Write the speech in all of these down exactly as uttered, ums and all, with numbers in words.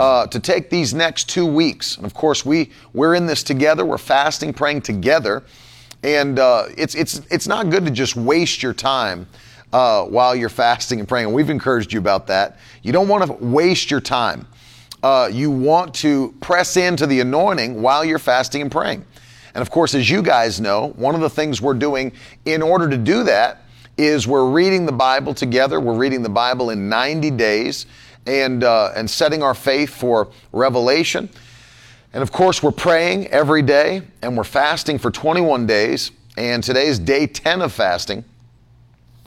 Uh, to take these next two weeks. And of course, we, we're in this together. We're fasting, praying together. And uh, it's, it's, it's not good to just waste your time uh, while you're fasting and praying. And we've encouraged you about that. You don't want to waste your time. Uh, you want to press into the anointing while you're fasting and praying. And of course, as you guys know, one of the things we're doing in order to do that is we're reading the Bible together. We're reading the Bible in ninety days. And uh, and setting our faith for revelation. And of course, we're praying every day, and we're fasting for twenty-one days. And today's day ten of fasting.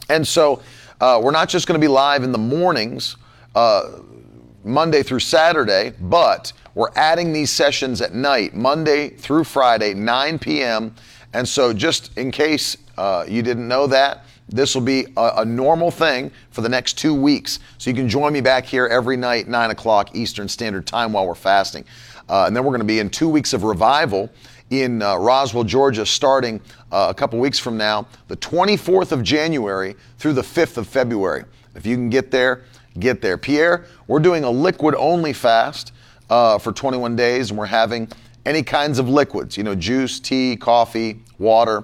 And so uh, we're not just going to be live in the mornings, uh, Monday through Saturday, but we're adding these sessions at night, Monday through Friday, nine p.m. And so just in case uh, you didn't know that, this will be a, a normal thing for the next two weeks. So you can join me back here every night, nine o'clock Eastern Standard Time while we're fasting. Uh, and then we're going to be in two weeks of revival in uh, Roswell, Georgia, starting uh, a couple weeks from now, the twenty-fourth of January through the fifth of February. If you can get there, get there. Pierre, we're doing a liquid-only fast uh, for twenty-one days, and we're having any kinds of liquids, you know, juice, tea, coffee, water.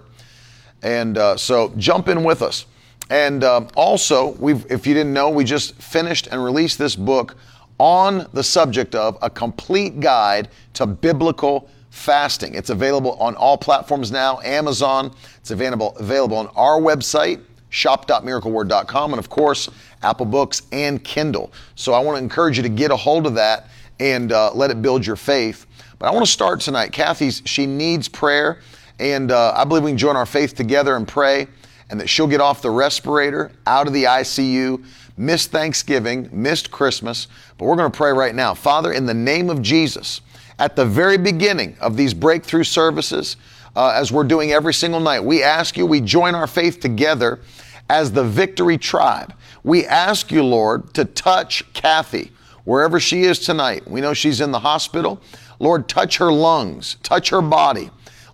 And uh, so jump in with us. And um, also, we've, if you didn't know, we just finished and released this book on the subject of a complete guide to biblical fasting. It's available on all platforms now, Amazon. It's available, available on our website, shop dot miracle word dot com, and of course, Apple Books and Kindle. So I want to encourage you to get a hold of that and uh, let it build your faith. But I want to start tonight. Kathy's, she needs prayer. And uh, I believe we can join our faith together and pray, and that she'll get off the respirator, out of the I C U, missed Thanksgiving, missed Christmas. But we're going to pray right now. Father, in the name of Jesus, at the very beginning of these breakthrough services, uh, as we're doing every single night, we ask you, we join our faith together as the Victory Tribe. We ask you, Lord, to touch Kathy wherever she is tonight. We know she's in the hospital. Lord, touch her lungs, touch her body.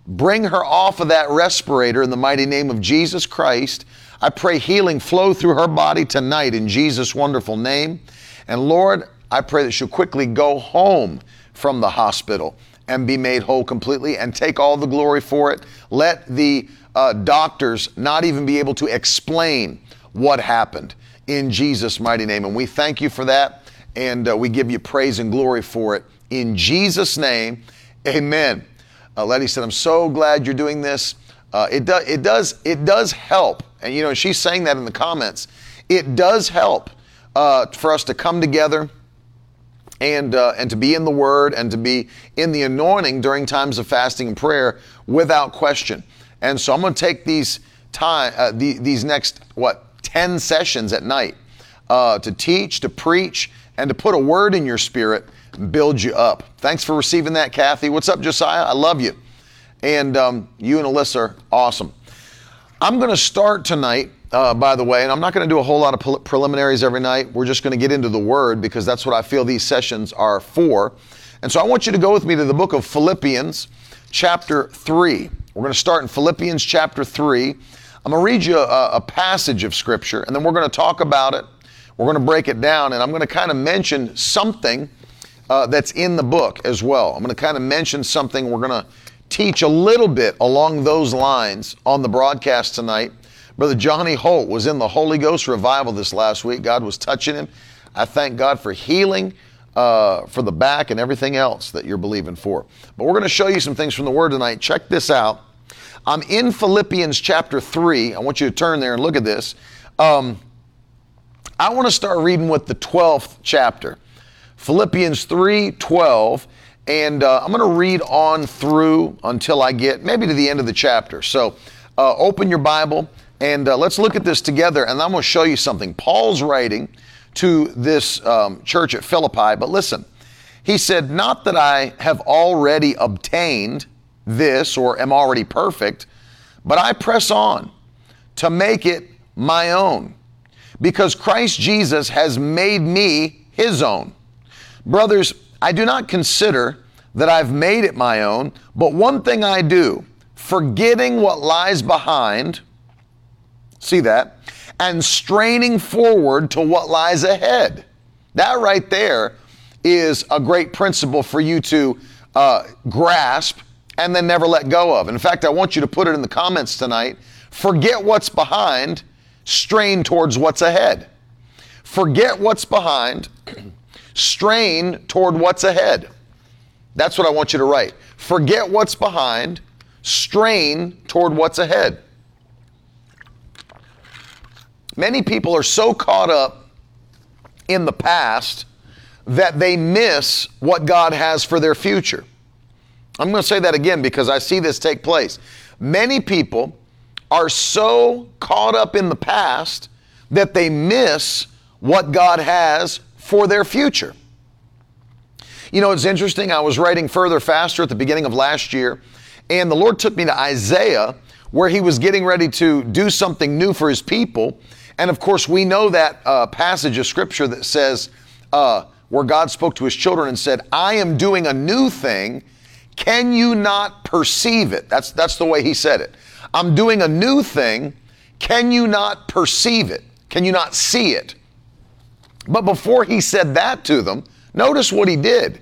Bring her off of that respirator in the mighty name of Jesus Christ. I pray healing flow through her body tonight in Jesus' wonderful name. And Lord, I pray that she'll quickly go home from the hospital and be made whole completely and take all the glory for it. Let the uh, doctors not even be able to explain what happened in Jesus' mighty name. And we thank you for that. And uh, we give you praise and glory for it in Jesus' name. Amen. Uh, Letty said, "I'm so glad you're doing this. Uh, it does, it does, it does help." And you know, she's saying that in the comments. It does help uh, for us to come together and uh, and to be in the Word and to be in the anointing during times of fasting and prayer, without question. And so I'm going to take these time, uh, the, these next what ten sessions at night uh, to teach, to preach, and to put a word in your spirit. Build you up. Thanks for receiving that, Kathy. What's up, Josiah? I love you. And um, you and Alyssa are awesome. I'm going to start tonight, uh, by the way, and I'm not going to do a whole lot of pre- preliminaries every night. We're just going to get into the Word because that's what I feel these sessions are for. And so I want you to go with me to the book of Philippians chapter three. We're going to start in Philippians chapter three. I'm going to read you a, a passage of Scripture, and then we're going to talk about it. We're going to break it down, and I'm going to kind of mention something Uh, that's in the book as well. I'm going to kind of mention something. We're going to teach a little bit along those lines on the broadcast tonight. Brother Johnny Holt was in the Holy Ghost revival this last week. God was touching him. I thank God for healing uh, for the back and everything else that you're believing for. But we're going to show you some things from the Word tonight. Check this out. I'm in Philippians chapter three. I want you to turn there and look at this. Um, I want to start reading with the twelfth chapter. Philippians three twelve, and uh, I'm going to read on through until I get maybe to the end of the chapter. So uh, open your Bible, and uh, let's look at this together, and I'm going to show you something. Paul's writing to this um, church at Philippi, but listen. He said, "Not that I have already obtained this or am already perfect, but I press on to make it my own because Christ Jesus has made me his own. Brothers, I do not consider that I've made it my own, but one thing I do, forgetting what lies behind, see that, and straining forward to what lies ahead. That right there is a great principle for you to uh, grasp and then never let go of. In fact, I want you to put it in the comments tonight. Forget what's behind, strain towards what's ahead. Forget what's behind, strain toward what's ahead. That's what I want you to write. Forget what's behind, strain toward what's ahead. Many people are so caught up in the past that they miss what God has for their future. I'm going to say that again because I see this take place. Many people are so caught up in the past that they miss what God has for their future. You know, it's interesting. I was writing Further Faster at the beginning of last year, and the Lord took me to Isaiah, where he was getting ready to do something new for his people. And of course, we know that uh, passage of scripture that says, uh, where God spoke to his children and said, I am doing a new thing. Can you not perceive it? That's, that's the way he said it. I'm doing a new thing. Can you not perceive it? Can you not see it? But before he said that to them, notice what he did.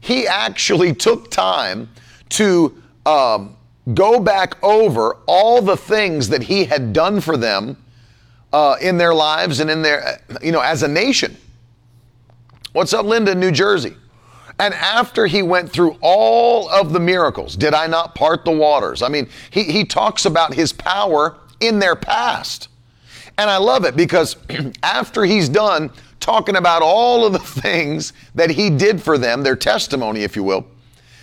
He actually took time to um, go back over all the things that he had done for them uh, in their lives and in their, you know, as a nation. What's up, Linda, in New Jersey? And after he went through all of the miracles, did I not part the waters? I mean, he, he talks about his power in their past. And I love it because after he's done talking about all of the things that he did for them, their testimony, if you will,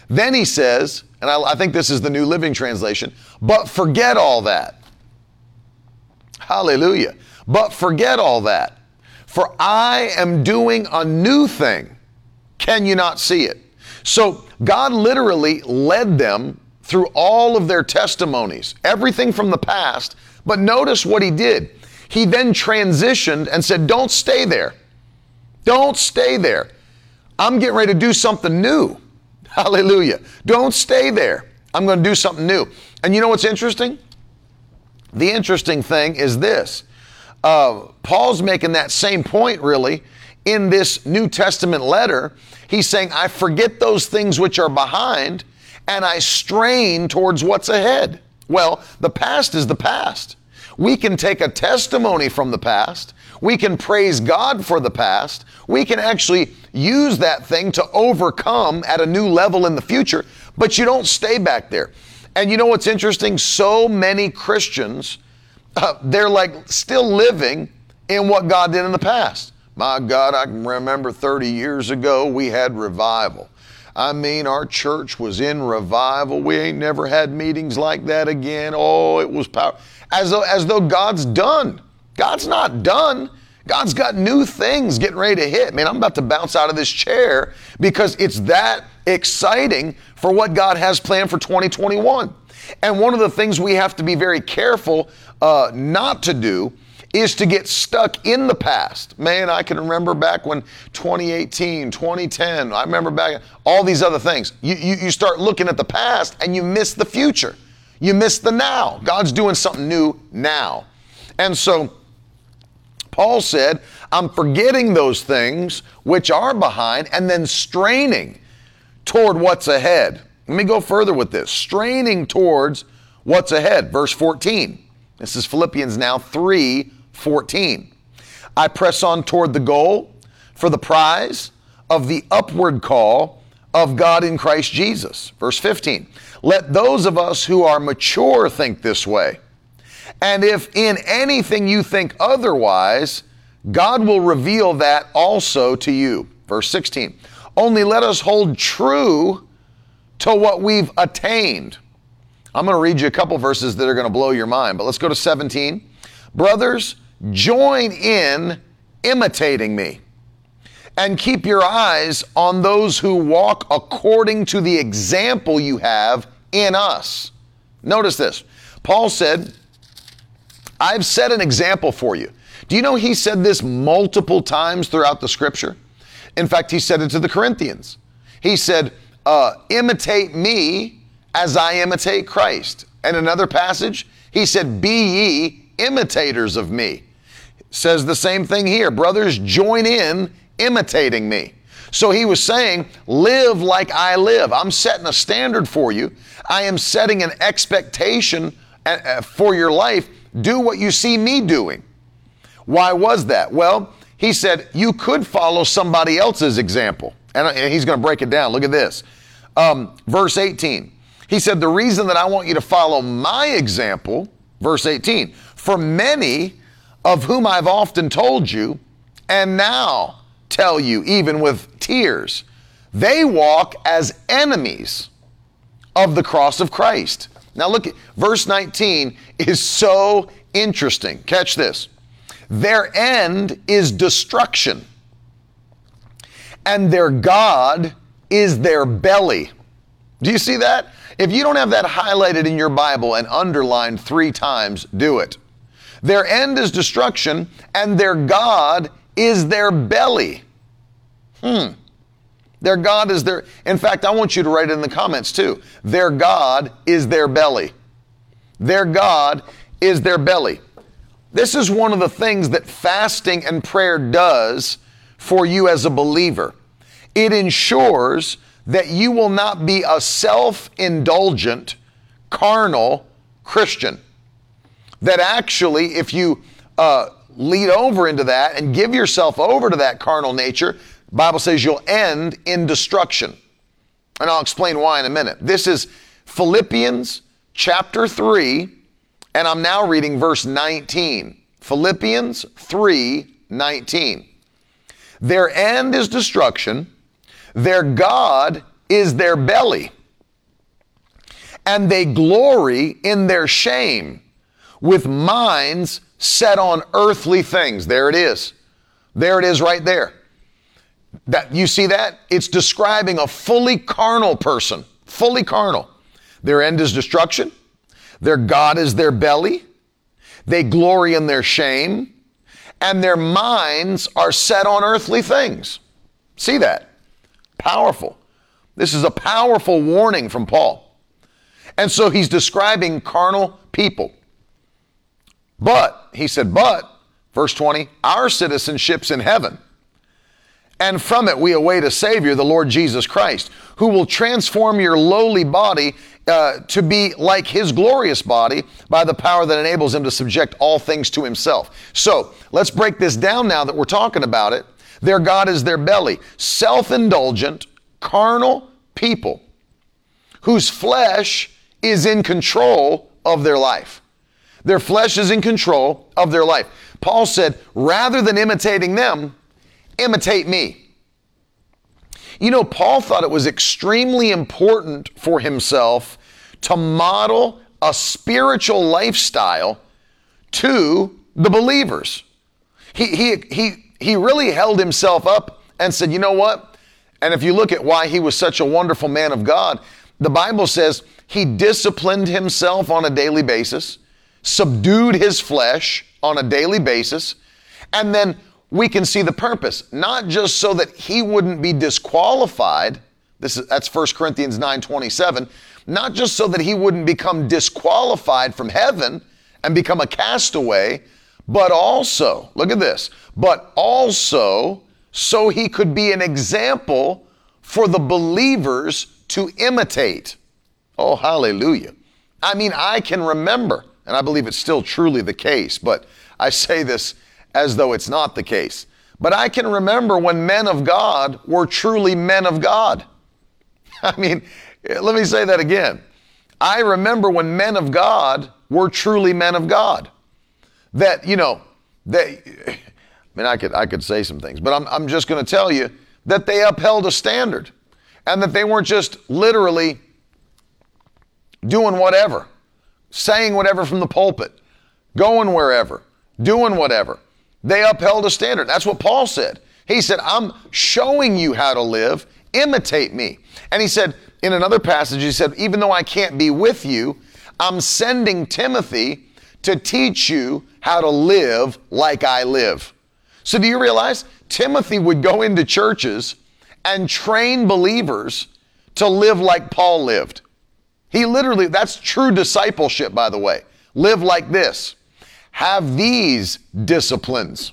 then he says, and I, I think this is the New Living Translation, but forget all that. Hallelujah. But forget all that. For I am doing a new thing. Can you not see it? So God literally led them through all of their testimonies, everything from the past. But notice what he did. He then transitioned and said, don't stay there. Don't stay there. I'm getting ready to do something new. Hallelujah. Don't stay there. I'm going to do something new. And you know what's interesting? The interesting thing is this. Uh, Paul's making that same point, really, in this New Testament letter. He's saying, I forget those things which are behind, and I strain towards what's ahead. Well, the past is the past. We can take a testimony from the past. We can praise God for the past. We can actually use that thing to overcome at a new level in the future, but you don't stay back there. And you know what's interesting? So many Christians, uh, they're like still living in what God did in the past. My God, I can remember thirty years ago we had revival. I mean, our church was in revival. We ain't never had meetings like that again. Oh, it was powerful. As though, as though God's done. God's not done. God's got new things getting ready to hit. Man, I'm about to bounce out of this chair because it's that exciting for what God has planned for twenty twenty-one. And one of the things we have to be very careful uh, not to do is to get stuck in the past. Man, I can remember back when twenty eighteen, twenty ten, I remember back, all these other things. You, you, you start looking at the past and you miss the future. You miss the now. God's doing something new now. And so Paul said, I'm forgetting those things which are behind and then straining toward what's ahead. Let me go further with this. Straining towards what's ahead. Verse fourteen. This is Philippians now three fourteen. I press on toward the goal for the prize of the upward call of God in Christ Jesus. Verse fifteen. Let those of us who are mature think this way. And if in anything you think otherwise, God will reveal that also to you. Verse sixteen. Only let us hold true to what we've attained. I'm going to read you a couple verses that are going to blow your mind, but let's go to seventeen. Brothers, join in imitating me and keep your eyes on those who walk according to the example you have in us. Notice this. Paul said, I've set an example for you. Do you know he said this multiple times throughout the scripture? In fact, he said it to the Corinthians. He said, uh, imitate me as I imitate Christ. And another passage, he said, be ye imitators of me. Says the same thing here. Brothers, join in imitating me. So he was saying, live like I live. I'm setting a standard for you. I am setting an expectation for your life. Do what you see me doing. Why was that? Well, he said, you could follow somebody else's example. And he's going to break it down. Look at this. Um, verse eighteen. He said, the reason that I want you to follow my example, verse eighteen, for many of whom I've often told you, and now tell you, even with tears, they walk as enemies of the cross of Christ. Now look at verse nineteen is so interesting. Catch this. Their end is destruction, and their God is their belly. Do you see that? If you don't have that highlighted in your Bible and underlined three times, do it. Their end is destruction, and their God is their belly. Hmm. Their God is their... In fact, I want you to write it in the comments too. Their God is their belly. Their God is their belly. This is one of the things that fasting and prayer does for you as a believer. It ensures that you will not be a self-indulgent, carnal Christian. That actually, if you uh, lead over into that and give yourself over to that carnal nature, the Bible says you'll end in destruction. And I'll explain why in a minute. This is Philippians chapter three, and I'm now reading verse nineteen. Philippians three nineteen. Their end is destruction, their God is their belly, and they glory in their shame, with minds set on earthly things. There it is. There it is right there. That, you see that? It's describing a fully carnal person. Fully carnal. Their end is destruction. Their God is their belly. They glory in their shame. And their minds are set on earthly things. See that? Powerful. This is a powerful warning from Paul. And so he's describing carnal people. But, he said, but, verse twenty, our citizenship's in heaven, and from it we await a Savior, the Lord Jesus Christ, who will transform your lowly body uh, to be like his glorious body by the power that enables him to subject all things to himself. So, let's break this down now that we're talking about it. Their God is their belly. Self-indulgent, carnal people whose flesh is in control of their life. Their flesh is in control of their life. Paul said, rather than imitating them, imitate me. You know, Paul thought it was extremely important for himself to model a spiritual lifestyle to the believers. He, he, he, he really held himself up and said, you know what? And if you look at why he was such a wonderful man of God, the Bible says he disciplined himself on a daily basis, subdued his flesh on a daily basis, and then we can see the purpose, not just so that he wouldn't be disqualified. This is, that's First Corinthians nine twenty-seven, not just so that he wouldn't become disqualified from heaven and become a castaway, but also, look at this, but also so he could be an example for the believers to imitate. Oh, hallelujah. I mean, I can remember, and I believe it's still truly the case, but I say this as though it's not the case. But I can remember when men of God were truly men of God. I mean, let me say that again. I remember when men of God were truly men of God. That, you know, they, I mean, I could I could say some things, but I'm, I'm just going to tell you that they upheld a standard and that they weren't just literally doing whatever, saying whatever from the pulpit, going wherever, doing whatever. They upheld a standard. That's what Paul said. He said, I'm showing you how to live imitate me. And he said, in another passage, he said, even though I can't be with you, I'm sending Timothy to teach you how to live like I live. So do you realize Timothy would go into churches and train believers to live like Paul lived? He literally, that's true discipleship, by the way. Live like this. Have these disciplines.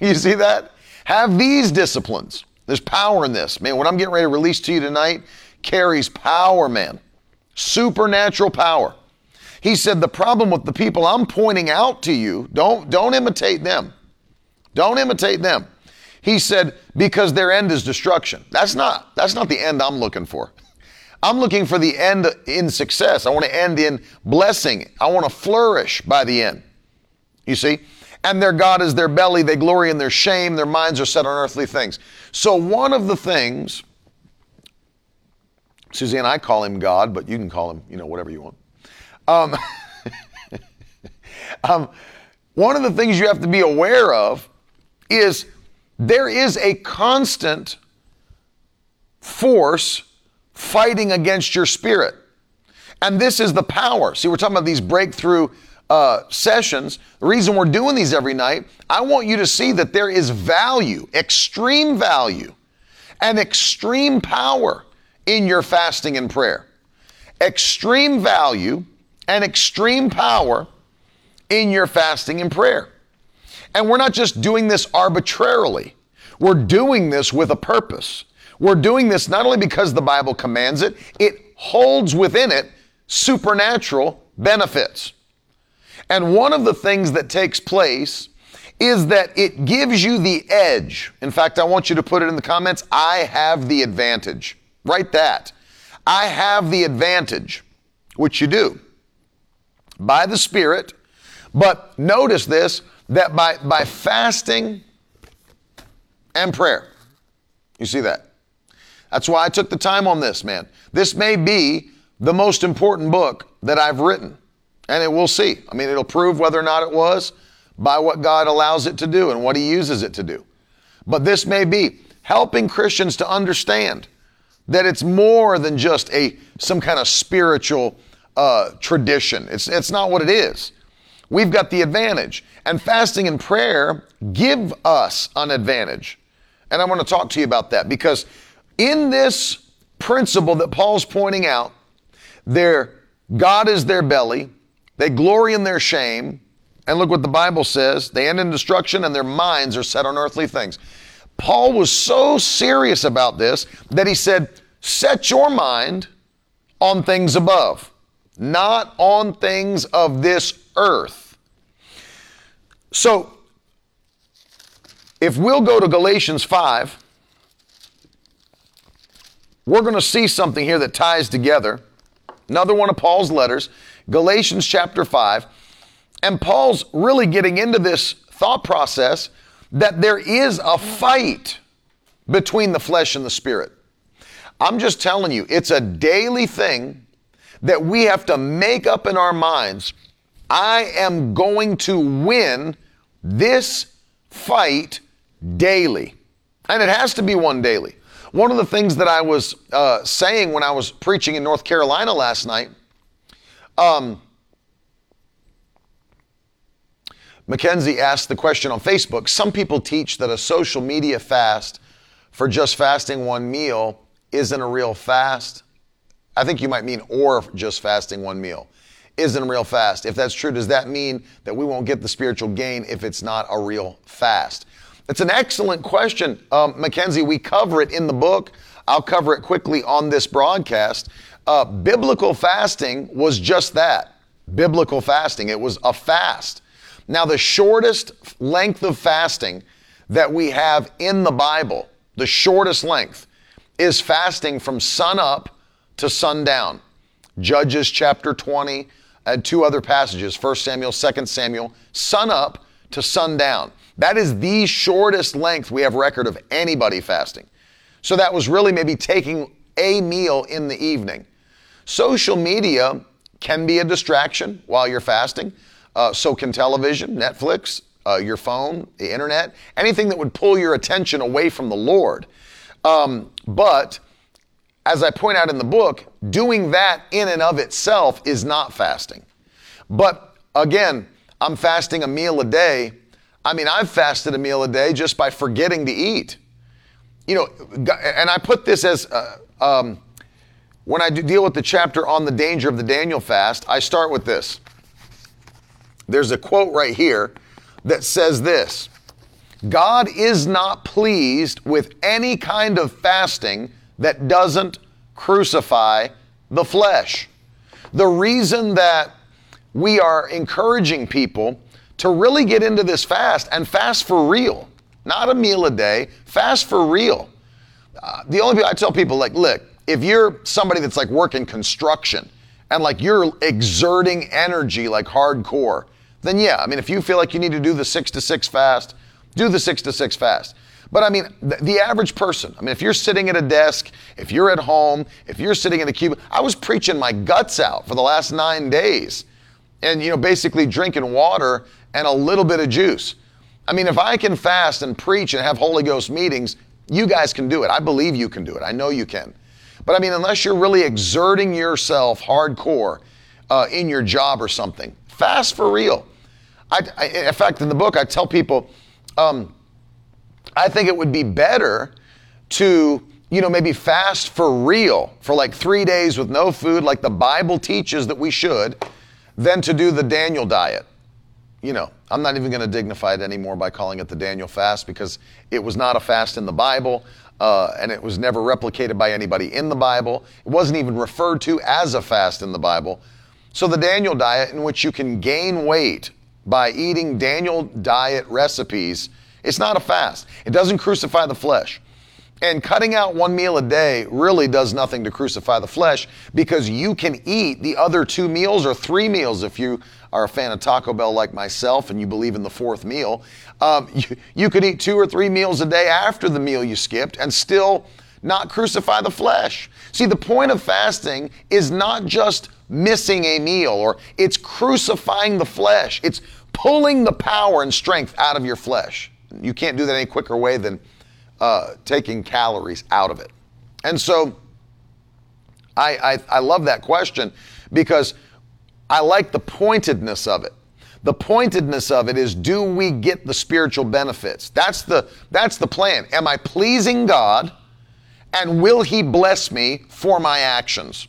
You see that? Have these disciplines. There's power in this. Man, what I'm getting ready to release to you tonight carries power, man. Supernatural power. He said, the problem with the people I'm pointing out to you, don't, don't imitate them. Don't imitate them. He said, because their end is destruction. That's not, that's not the end I'm looking for. I'm looking for the end in success. I want to end in blessing. I want to flourish by the end. You see? And their God is their belly. They glory in their shame. Their minds are set on earthly things. So one of the things, Suzanne, I call him God, but you can call him, you know, whatever you want. Um, um, one of the things you have to be aware of is there is a constant force fighting against your spirit. And this is the power. See, we're talking about these breakthrough uh, sessions. The reason we're doing these every night, I want you to see that there is value, extreme value, and extreme power in your fasting and prayer. Extreme value and extreme power in your fasting and prayer. And we're not just doing this arbitrarily. We're doing this with a purpose. We're doing this not only because the Bible commands it, it holds within it supernatural benefits. And one of the things that takes place is that it gives you the edge. In fact, I want you to put it in the comments. I have the advantage. Write that. I have the advantage, which you do, by the Spirit. But notice this, that by, by fasting and prayer. You see that? That's why I took the time on this, man. This may be the most important book that I've written, and it will see. I mean, it'll prove whether or not it was by what God allows it to do and what he uses it to do. But this may be helping Christians to understand that it's more than just a some kind of spiritual uh, tradition. It's, it's not what it is. We've got the advantage. And fasting and prayer give us an advantage. And I'm going to talk to you about that, because in this principle that Paul's pointing out, their God is their belly, they glory in their shame, and look what the Bible says, they end in destruction and their minds are set on earthly things. Paul was so serious about this that he said, set your mind on things above, not on things of this earth. So if we'll go to Galatians five, we're going to see something here that ties together. Another one of Paul's letters, Galatians chapter five. And Paul's really getting into this thought process that there is a fight between the flesh and the spirit. I'm just telling you, it's a daily thing that we have to make up in our minds. I am going to win this fight daily. And it has to be one daily. One of the things that I was uh, saying when I was preaching in North Carolina last night, um, Mackenzie asked the question on Facebook, some people teach that a social media fast for just fasting one meal isn't a real fast. I think you might mean or just fasting one meal isn't a real fast. If that's true, does that mean that we won't get the spiritual gain if it's not a real fast? It's an excellent question, um, Mackenzie. We cover it in the book. I'll cover it quickly on this broadcast. Uh, biblical fasting was just that. Biblical fasting. It was a fast. Now, the shortest length of fasting that we have in the Bible, the shortest length, is fasting from sun up to sundown. Judges chapter twenty and two other passages, First Samuel, Second Samuel, sun up to sundown. That is the shortest length we have record of anybody fasting. So that was really maybe taking a meal in the evening. Social media can be a distraction while you're fasting. Uh, so can television, Netflix, uh, your phone, the internet, anything that would pull your attention away from the Lord. Um, but as I point out in the book, doing that in and of itself is not fasting. But again, I'm fasting a meal a day. I mean, I've fasted a meal a day just by forgetting to eat. You know, and I put this as, uh, um, when I do deal with the chapter on the danger of the Daniel fast, I start with this. There's a quote right here that says this: God is not pleased with any kind of fasting that doesn't crucify the flesh. The reason that we are encouraging people to really get into this fast, and fast for real, not a meal a day, fast for real. Uh, the only thing I tell people, like, look, if you're somebody that's like working construction and like you're exerting energy like hardcore, then yeah, I mean, if you feel like you need to do the six to six fast, do the six to six fast. But I mean, the, the average person, I mean, if you're sitting at a desk, if you're at home, if you're sitting in a cubicle, I was preaching my guts out for the last nine days and, you know, basically drinking water and a little bit of juice. I mean, if I can fast and preach and have Holy Ghost meetings, you guys can do it. I believe you can do it. I know you can. But I mean, unless you're really exerting yourself hardcore uh, in your job or something, fast for real. I, I, in fact, in the book, I tell people, um, I think it would be better to, you know, maybe fast for real for like three days with no food, like the Bible teaches that we should, than to do the Daniel diet. You know, I'm not even going to dignify it anymore by calling it the Daniel fast, because it was not a fast in the Bible. Uh, and it was never replicated by anybody in the Bible. It wasn't even referred to as a fast in the Bible. So the Daniel diet, in which you can gain weight by eating Daniel diet recipes, it's not a fast. It doesn't crucify the flesh. And cutting out one meal a day really does nothing to crucify the flesh, because you can eat the other two meals or three meals if you are a fan of Taco Bell like myself and you believe in the fourth meal. Um, you, you could eat two or three meals a day after the meal you skipped and still not crucify the flesh. See, the point of fasting is not just missing a meal, or it's crucifying the flesh. It's pulling the power and strength out of your flesh. You can't do that any quicker way than Uh, taking calories out of it. And so I, I I love that question, because I like the pointedness of it. The pointedness of it is, do we get the spiritual benefits? That's the that's the plan. Am I pleasing God, and will He bless me for my actions?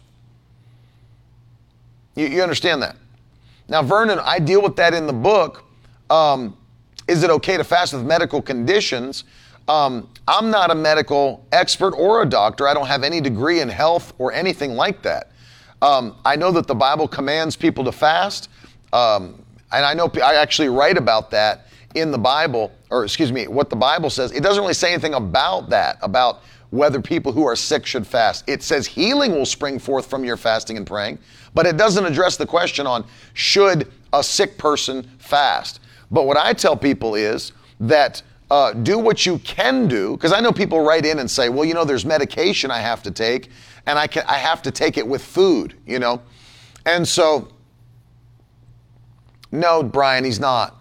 You, you understand that? Now, Vernon, I deal with that in the book. Um, is it okay to fast with medical conditions? Um, I'm not a medical expert or a doctor. I don't have any degree in health or anything like that. Um, I know that the Bible commands people to fast. Um, and I know I actually write about that in the Bible, or excuse me, what the Bible says. It doesn't really say anything about that, about whether people who are sick should fast. It says healing will spring forth from your fasting and praying, but it doesn't address the question on should a sick person fast. But what I tell people is that Uh, do what you can do, because I know people write in and say, well, you know, there's medication I have to take, and I can I have to take it with food, you know? And so, no, Brian, he's not.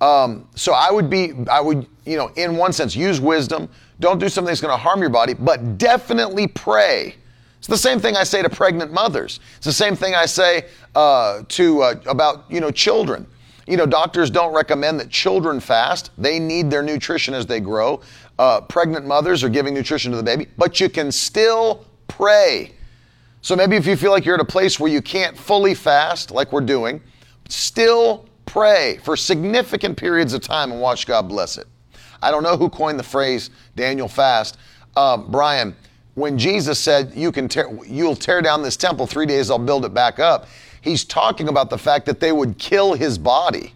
Um, so I would be, I would, you know, in one sense, use wisdom. Don't do something that's going to harm your body, but definitely pray. It's the same thing I say to pregnant mothers. It's the same thing I say uh, to uh, about, you know, children. You know, doctors don't recommend that children fast. They need their nutrition as they grow. Uh, pregnant mothers are giving nutrition to the baby, but you can still pray. So maybe if you feel like you're at a place where you can't fully fast, like we're doing, still pray for significant periods of time and watch God bless it. I don't know who coined the phrase Daniel fast. Uh, Brian, when Jesus said, you can tear, you'll tear down this temple, three days I'll build it back up, He's talking about the fact that they would kill His body.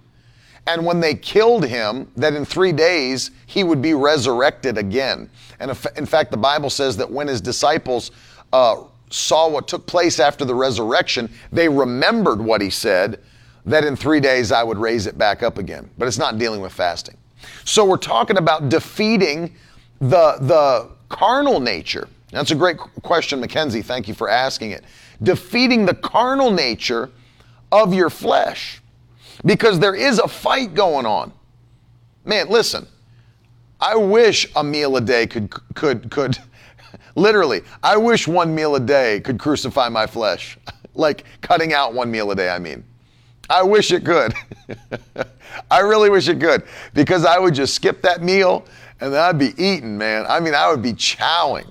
And when they killed Him, that in three days, He would be resurrected again. And if, in fact, the Bible says that when His disciples uh, saw what took place after the resurrection, they remembered what He said, that in three days I would raise it back up again. But it's not dealing with fasting. So we're talking about defeating the, the carnal nature. That's a great question, Mackenzie. Thank you for asking it. Defeating the carnal nature of your flesh, because there is a fight going on. Man, listen, I wish a meal a day could could could Literally, I wish one meal a day could crucify my flesh. Like cutting out one meal a day, I mean. I wish it could. I really wish it could, because I would just skip that meal and then I'd be eating, man. I mean, I would be chowing.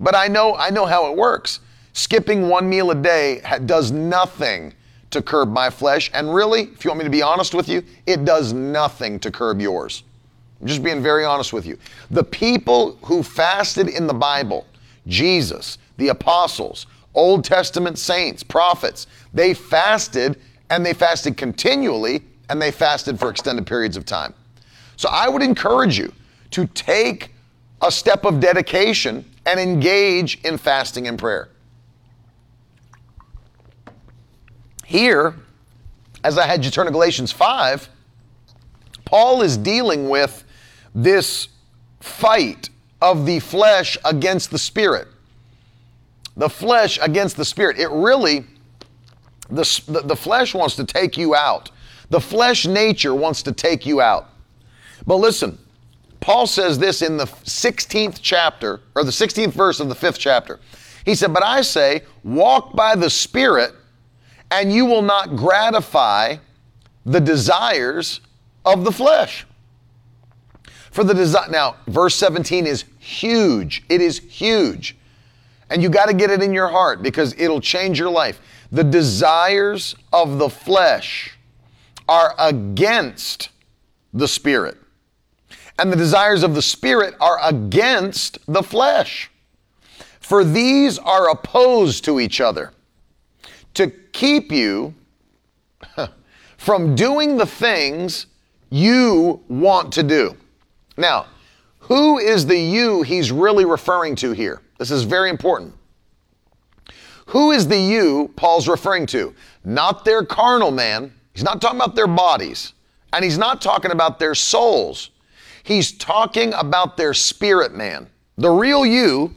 But I know, I know how it works. Skipping one meal a day ha- does nothing to curb my flesh. And really, if you want me to be honest with you, it does nothing to curb yours. I'm just being very honest with you. The people who fasted in the Bible, Jesus, the apostles, Old Testament saints, prophets, they fasted, and they fasted continually, and they fasted for extended periods of time. So I would encourage you to take a step of dedication and engage in fasting and prayer. Here, as I had you turn to Galatians five, Paul is dealing with this fight of the flesh against the spirit. The flesh against the spirit. It really, the, the, the flesh wants to take you out. The flesh nature wants to take you out. But listen, Paul says this in the sixteenth chapter, or the sixteenth verse of the fifth chapter. He said, but I say, walk by the Spirit, and you will not gratify the desires of the flesh. For the desire, now, verse seventeen is huge. It is huge. And you got to get it in your heart, because it'll change your life. The desires of the flesh are against the Spirit, and the desires of the Spirit are against the flesh. For these are opposed to each other, to keep you from doing the things you want to do. Now, who is the you he's really referring to here? This is very important. Who is the you Paul's referring to? Not their carnal man. He's not talking about their bodies, and he's not talking about their souls. He's talking about their spirit man. The real you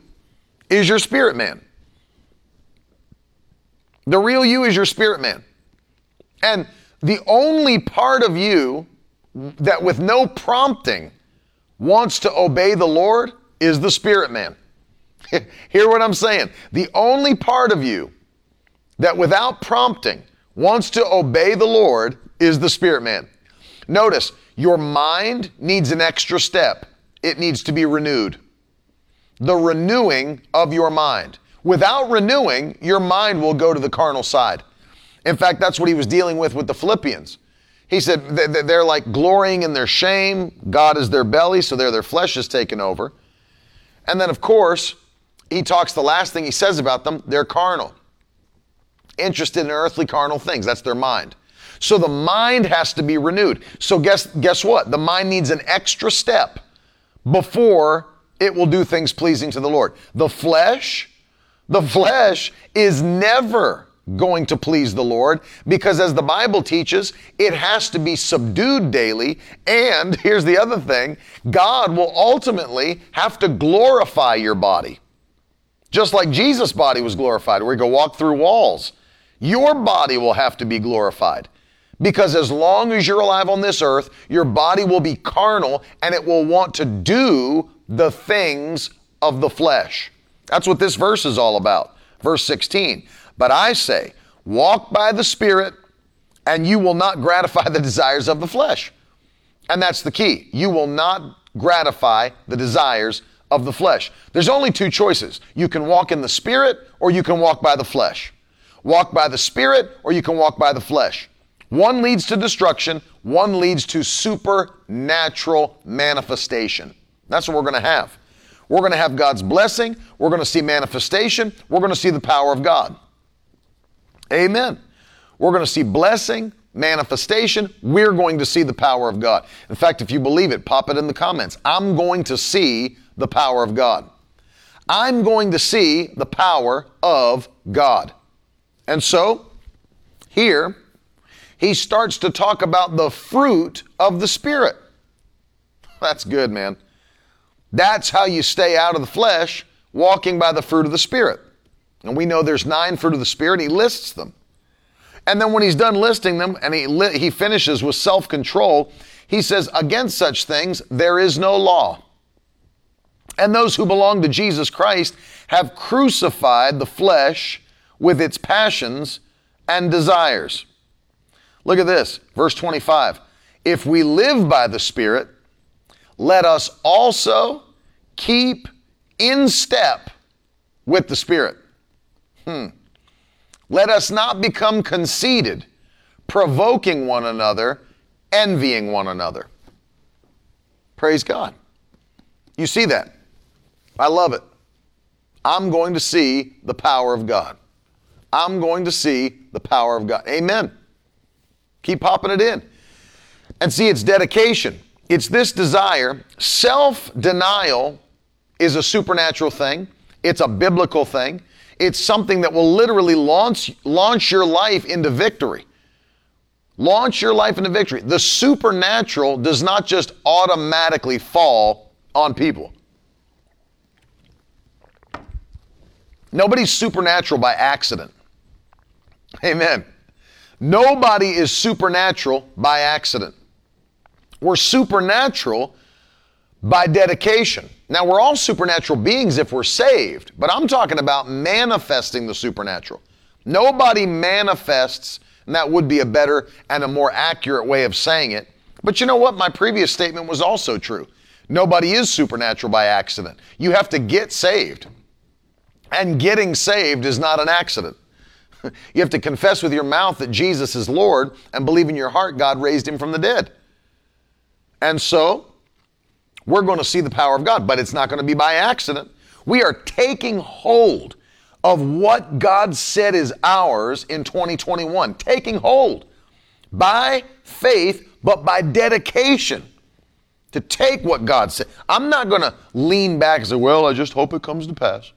is your spirit man. The real you is your spirit man. And the only part of you that with no prompting wants to obey the Lord is the spirit man. Hear what I'm saying? The only part of you that without prompting wants to obey the Lord is the spirit man. Notice, your mind needs an extra step. It needs to be renewed. The renewing of your mind. Without renewing, your mind will go to the carnal side. In fact, that's what he was dealing with with the Philippians. He said they're like glorying in their shame. God is their belly, so their flesh is taken over. And then, of course, he talks, the last thing he says about them, they're carnal. Interested in earthly carnal things. That's their mind. So the mind has to be renewed. So guess guess what? The mind needs an extra step before it will do things pleasing to the Lord. The flesh, the flesh is never going to please the Lord, because as the Bible teaches, it has to be subdued daily. And here's the other thing, God will ultimately have to glorify your body. Just like Jesus' body was glorified, where he could walk through walls. Your body will have to be glorified. Because as long as you're alive on this earth, your body will be carnal, and it will want to do the things of the flesh. That's what this verse is all about. Verse sixteen, but I say, walk by the Spirit, and you will not gratify the desires of the flesh. And that's the key. You will not gratify the desires of the flesh. There's only two choices. You can walk in the Spirit, or you can walk by the flesh. Walk by the Spirit, or you can walk by the flesh. One leads to destruction. One leads to supernatural manifestation. That's what we're going to have. We're going to have God's blessing. We're going to see manifestation. We're going to see the power of God. Amen. We're going to see blessing, manifestation. We're going to see the power of God. In fact, if you believe it, pop it in the comments. I'm going to see the power of God. I'm going to see the power of God. And so, here, he starts to talk about the fruit of the Spirit. That's good, man. That's how you stay out of the flesh, walking by the fruit of the Spirit. And we know there's nine fruit of the Spirit. He lists them. And then when he's done listing them, and he li- he finishes with self-control, he says, against such things, there is no law. and those who belong to Jesus Christ have crucified the flesh with its passions and desires. Look at this, verse twenty-five. If we live by the Spirit, let us also keep in step with the Spirit. Hmm. Let us not become conceited, provoking one another, envying one another. Praise God. You see that? I love it. I'm going to see the power of God. I'm going to see the power of God. Amen. Keep popping it in. And see, it's dedication. It's this desire. Self-denial is a supernatural thing. It's a biblical thing. It's something that will literally launch, launch your life into victory. Launch your life into victory. The supernatural does not just automatically fall on people. Nobody's supernatural by accident. Amen. Nobody is supernatural by accident. We're supernatural by dedication. Now, we're all supernatural beings if we're saved, but I'm talking about manifesting the supernatural. Nobody manifests, and that would be a better and a more accurate way of saying it. But you know what? My previous statement was also true. Nobody is supernatural by accident. You have to get saved. And getting saved is not an accident. You have to confess with your mouth that Jesus is Lord and believe in your heart God raised him from the dead. And so, we're going to see the power of God, but it's not going to be by accident. We are taking hold of what God said is ours in twenty twenty-one. Taking hold by faith, but by dedication to take what God said. I'm not going to lean back and say, well, I just hope it comes to pass.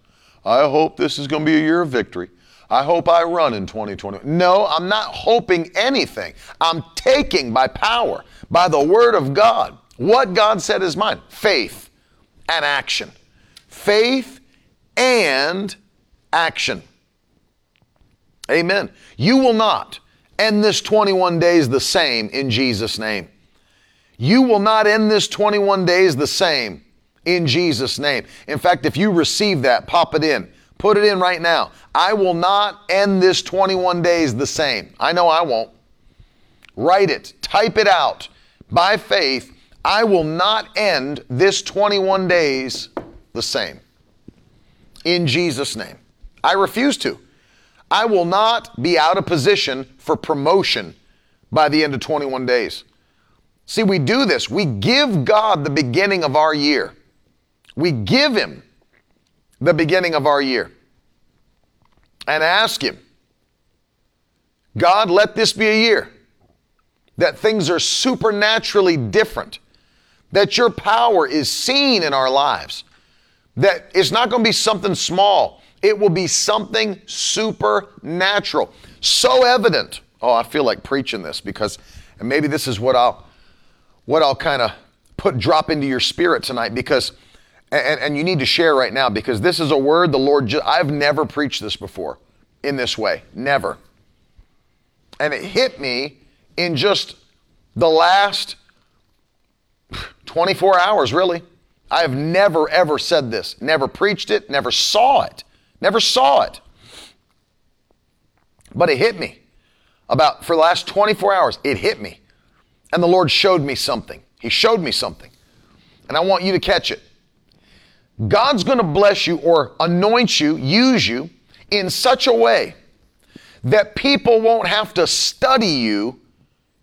I hope this is going to be a year of victory. I hope I run in twenty twenty. No, I'm not hoping anything. I'm taking by power, by the word of God, what God said is mine. Faith and action. Faith and action. Amen. You will not end this twenty-one days the same in Jesus' name. You will not end this twenty-one days the same in Jesus' name. In fact, if you receive that, pop it in. Put it in right now. I will not end this twenty-one days the same. I know I won't. Write it. Type it out. By faith, I will not end this twenty-one days the same. In Jesus' name. I refuse to. I will not be out of position for promotion by the end of twenty-one days. See, we do this. We give God the beginning of our year. We give him the beginning of our year and ask him, God, let this be a year that things are supernaturally different, that your power is seen in our lives, that it's not going to be something small. It will be something supernatural, so evident. Oh, I feel like preaching this because, and maybe this is what I'll, what I'll kind of put, drop into your spirit tonight because And, and you need to share right now because this is a word the Lord, just, I've never preached this before in this way, never. And it hit me in just the last twenty-four hours, really. I have never, ever said this, never preached it, never saw it, never saw it. But it hit me about, for the last twenty-four hours, it hit me. And the Lord showed me something. He showed me something. And I want you to catch it. God's going to bless you or anoint you, use you in such a way that people won't have to study you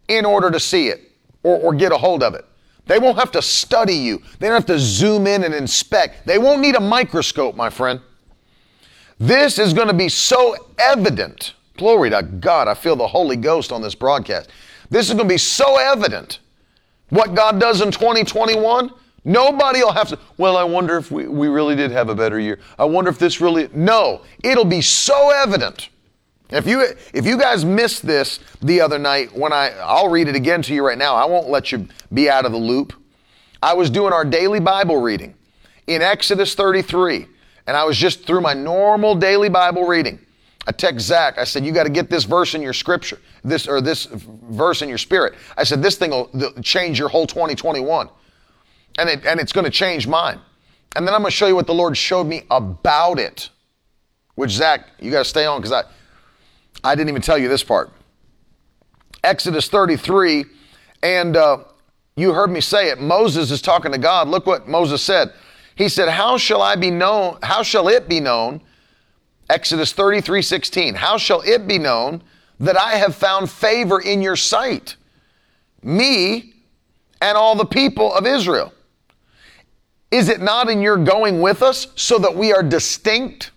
in order to see it or, or get a hold of it. They won't have to study you. They don't have to zoom in and inspect. They won't need a microscope, my friend. This is going to be so evident. Glory to God. I feel the Holy Ghost on this broadcast. This is going to be so evident. What God does in twenty twenty-one, nobody will have to, well, I wonder if we, we really did have a better year. I wonder if this really, no, it'll be so evident. If you if you guys missed this the other night, when I, I'll read it again to you right now. I won't let you be out of the loop. I was doing our daily Bible reading in Exodus thirty-three, and I was just through my normal daily Bible reading. I text Zach. I said, you got to get this verse in your scripture, this or this verse in your spirit. I said, this thing will change your whole twenty twenty-one. And, it, and it's going to change mine. And then I'm going to show you what the Lord showed me about it, which, Zach, you got to stay on because I, I didn't even tell you this part. Exodus thirty-three, and uh, you heard me say it. Moses is talking to God. Look what Moses said. He said, how shall I be known? How shall it be known? Exodus thirty-three sixteen. How shall it be known that I have found favor in your sight, me and all the people of Israel? Is it not in your going with us so that we are distinct,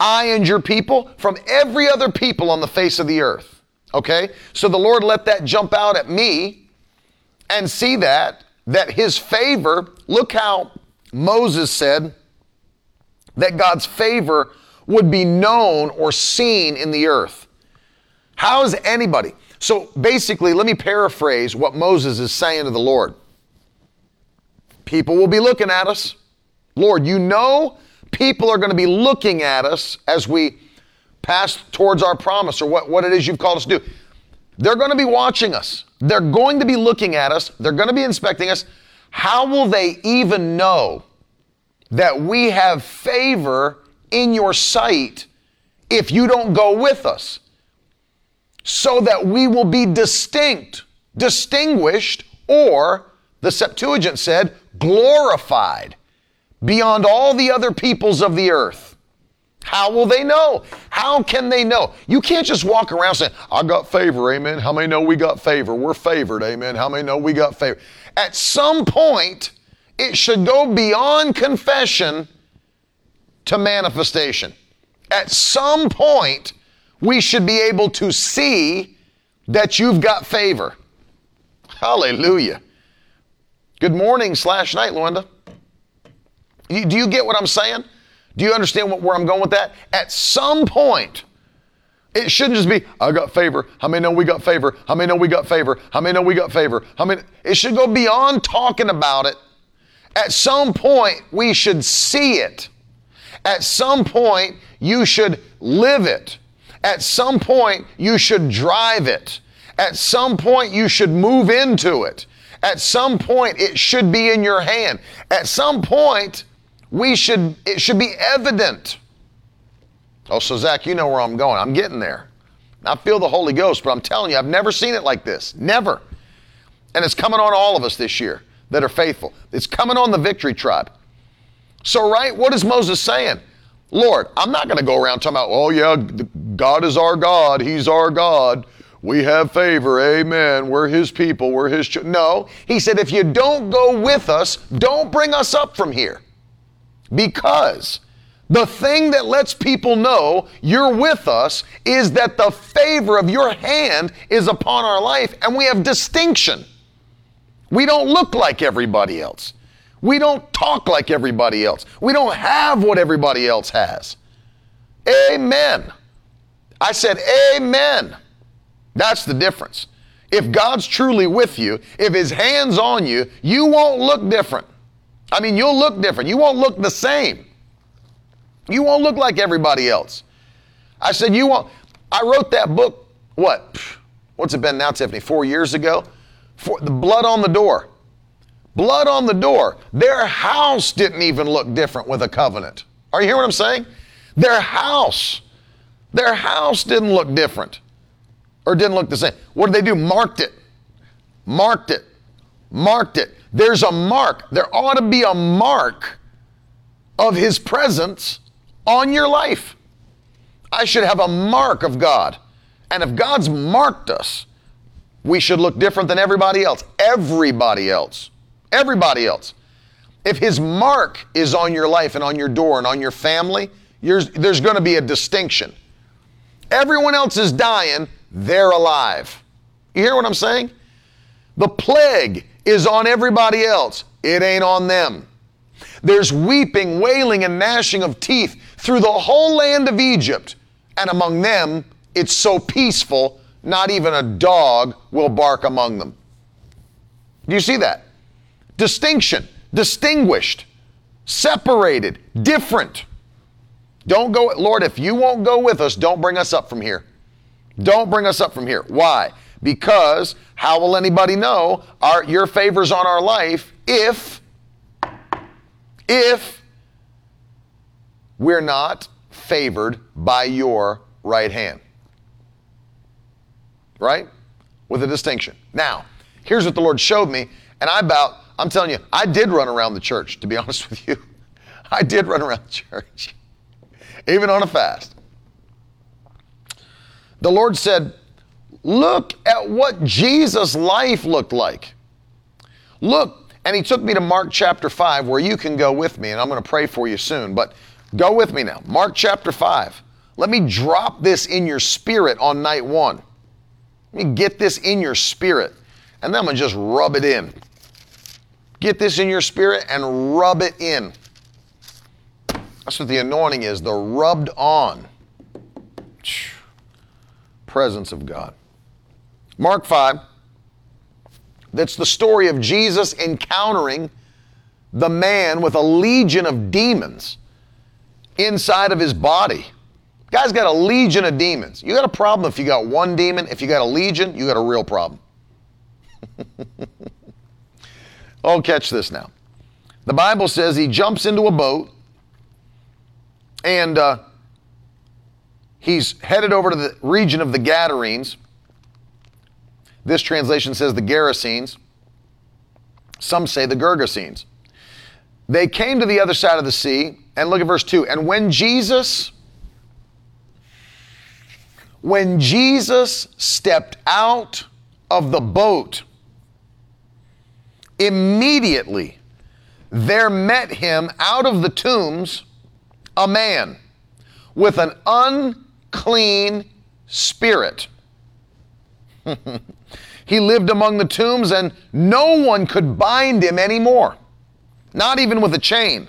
I and your people, from every other people on the face of the earth? Okay? So the Lord let that jump out at me and see that, that his favor, look how Moses said that God's favor would be known or seen in the earth. How is anybody? So basically, let me paraphrase what Moses is saying to the Lord. People will be looking at us. Lord, you know people are going to be looking at us as we pass towards our promise or what, what it is you've called us to do. They're going to be watching us. They're going to be looking at us. They're going to be inspecting us. How will they even know that we have favor in your sight if you don't go with us? So that we will be distinct, distinguished, or the Septuagint said, glorified beyond all the other peoples of the earth. How will they know? How can they know? You can't just walk around saying, I got favor, amen. How many know we got favor? We're favored, amen. How many know we got favor? At some point, it should go beyond confession to manifestation. At some point, we should be able to see that you've got favor. Hallelujah. Good morning slash night, Luanda. You, do you get what I'm saying? Do you understand what, where I'm going with that? At some point, it shouldn't just be, I got favor. How many know we got favor? How many know we got favor? How many know we got favor? How many? It should go beyond talking about it. At some point, we should see it. At some point, you should live it. At some point, you should drive it. At some point, you should move into it. At some point, it should be in your hand. At some point, we should it should be evident. Oh, so Zach, you know where I'm going. I'm getting there. I feel the Holy Ghost, but I'm telling you, I've never seen it like this. Never. And it's coming on all of us this year that are faithful. It's coming on the Victory Tribe. So, right, what is Moses saying? Lord, I'm not going to go around talking about, oh, yeah, God is our God. He's our God. We have favor, amen. We're his people, we're his children. No, he said, if you don't go with us, don't bring us up from here. Because the thing that lets people know you're with us is that the favor of your hand is upon our life and we have distinction. We don't look like everybody else. We don't talk like everybody else. We don't have what everybody else has. Amen. I said, amen. That's the difference. If God's truly with you, if his hand's on you, you won't look different. I mean, you'll look different. You won't look the same. You won't look like everybody else. I said, you won't. I wrote that book, what? What's it been now, Tiffany? Four years ago? For the Blood on the Door. Blood on the Door. Their house didn't even look different with a covenant. Are you hearing what I'm saying? Their house. Their house didn't look different. Or didn't look the same. What did they do? Marked it. Marked it. Marked it. There's a mark. There ought to be a mark of his presence on your life. I should have a mark of God. And if God's marked us, we should look different than everybody else. Everybody else. Everybody else. If his mark is on your life and on your door and on your family, you're, there's going to be a distinction. Everyone else is dying. They're alive. You hear what I'm saying? The plague is on everybody else. It ain't on them. There's weeping, wailing, and gnashing of teeth through the whole land of Egypt. And among them, it's so peaceful, not even a dog will bark among them. Do you see that? Distinction, distinguished, separated, different. Don't go, Lord, if you won't go with us, don't bring us up from here. Don't bring us up from here. Why? Because how will anybody know our, your favors on our life if if we're not favored by your right hand. Right? With a distinction. Now, here's what the Lord showed me, and I about, I'm telling you, I did run around the church, to be honest with you. I did run around the church, even on a fast. The Lord said, look at what Jesus' life looked like. Look, and he took me to Mark chapter five, where you can go with me, and I'm going to pray for you soon, but go with me now. Mark chapter five. Let me drop this in your spirit on night one. Let me get this in your spirit, and then I'm going to just rub it in. Get this in your spirit and rub it in. That's what the anointing is, the rubbed on. Presence of God. Mark five, that's the story of Jesus encountering the man with a legion of demons inside of his body. Guy's got a legion of demons. You got a problem if you got one demon. If you got a legion, you got a real problem. Oh, catch this now. The Bible says he jumps into a boat and uh, he's headed over to the region of the Gadarenes. This translation says the Gerasenes. Some say the Gergesenes. They came to the other side of the sea, and look at verse two. And when Jesus... When Jesus stepped out of the boat, immediately there met him out of the tombs a man with an unclean spirit. He lived among the tombs, and no one could bind him anymore, not even with a chain,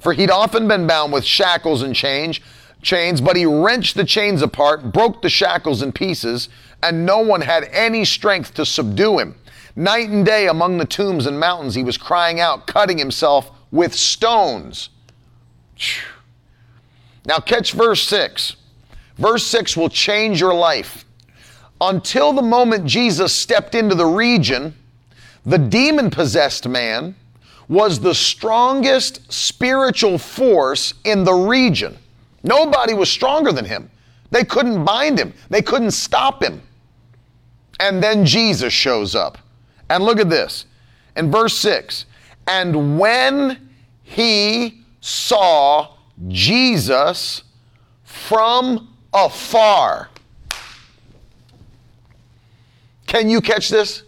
for he'd often been bound with shackles and chains. chains, but he wrenched the chains apart, broke the shackles in pieces, and no one had any strength to subdue him. Night and day among the tombs and mountains, he was crying out, cutting himself with stones. Now catch verse six. Verse six will change your life. Until the moment Jesus stepped into the region, the demon-possessed man was the strongest spiritual force in the region. Nobody was stronger than him. They couldn't bind him. They couldn't stop him. And then Jesus shows up. And look at this. In verse six, and when he saw Jesus from afar. Can you catch this?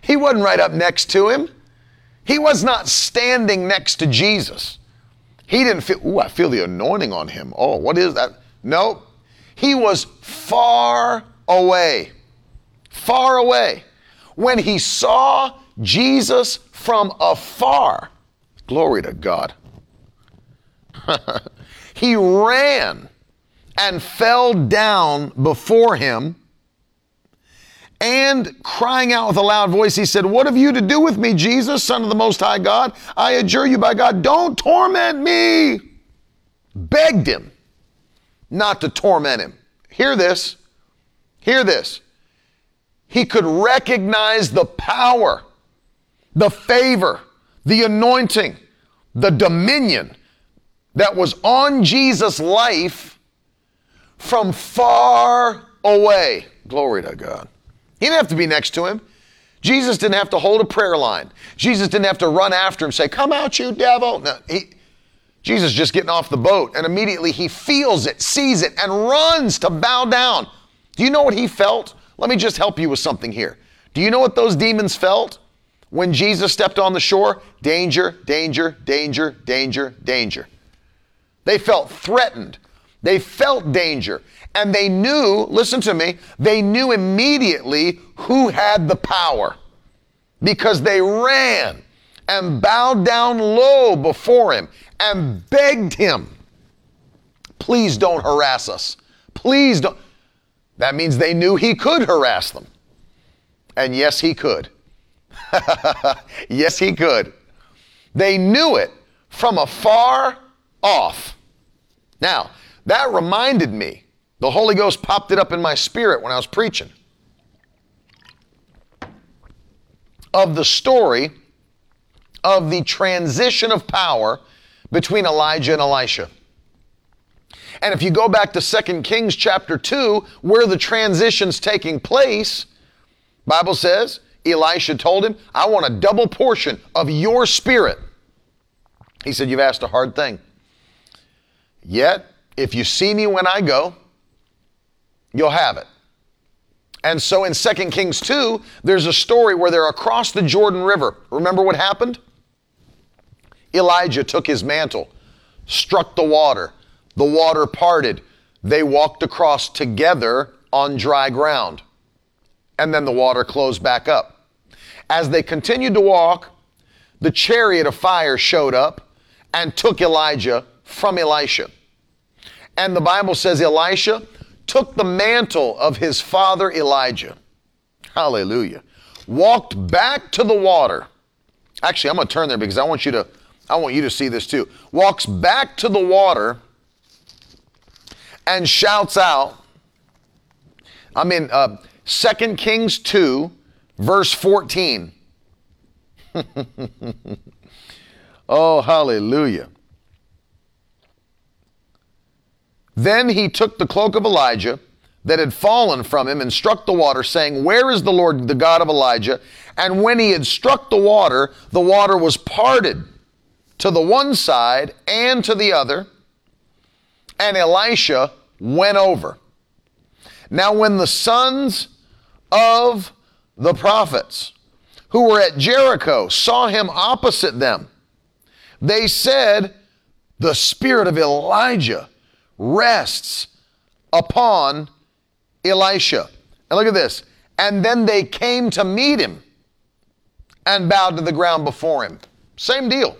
He wasn't right up next to him. He was not standing next to Jesus. He didn't feel, ooh, I feel the anointing on him. Oh, what is that? No, he was far away, far away. When he saw Jesus from afar, glory to God, he ran and fell down before him, and crying out with a loud voice, he said, what have you to do with me, Jesus, Son of the Most High God? I adjure you by God, don't torment me. Begged him not to torment him. Hear this. Hear this. He could recognize the power, the favor, the anointing, the dominion that was on Jesus' life from far away. Glory to God. He didn't have to be next to him. Jesus didn't have to hold a prayer line. Jesus didn't have to run after him, say, come out, you devil. No, he, Jesus just getting off the boat, and immediately he feels it, sees it, and runs to bow down. Do you know what he felt? Let me just help you with something here. Do you know what those demons felt when Jesus stepped on the shore? Danger, danger, danger, danger, danger. They felt threatened. They felt danger, and they knew, listen to me, they knew immediately who had the power, because they ran and bowed down low before him and begged him, please don't harass us. Please don't. That means they knew he could harass them. And yes, he could. Yes, he could. They knew it from afar off. Now, that reminded me, the Holy Ghost popped it up in my spirit when I was preaching, of the story of the transition of power between Elijah and Elisha. And if you go back to Second Kings chapter two, where the transition's taking place, Bible says, Elisha told him, I want a double portion of your spirit. He said, you've asked a hard thing. Yet, if you see me when I go, you'll have it. And so in Second Kings two, there's a story where they're across the Jordan River. Remember what happened? Elijah took his mantle, struck the water. The water parted. They walked across together on dry ground. And then the water closed back up. As they continued to walk, the chariot of fire showed up and took Elijah from Elisha. And the Bible says Elisha took the mantle of his father Elijah. Hallelujah. Walked back to the water. Actually, I'm going to turn there because I want you to, I want you to see this too. Walks back to the water and shouts out, I'm in uh, Second Kings two, verse fourteen. Oh, hallelujah. Then he took the cloak of Elijah that had fallen from him and struck the water, saying, where is the Lord, the God of Elijah? And when he had struck the water, the water was parted to the one side and to the other, and Elisha went over. Now when the sons of the prophets who were at Jericho saw him opposite them, they said, the spirit of Elijah rests upon Elisha. And look at this. And then they came to meet him and bowed to the ground before him. Same deal.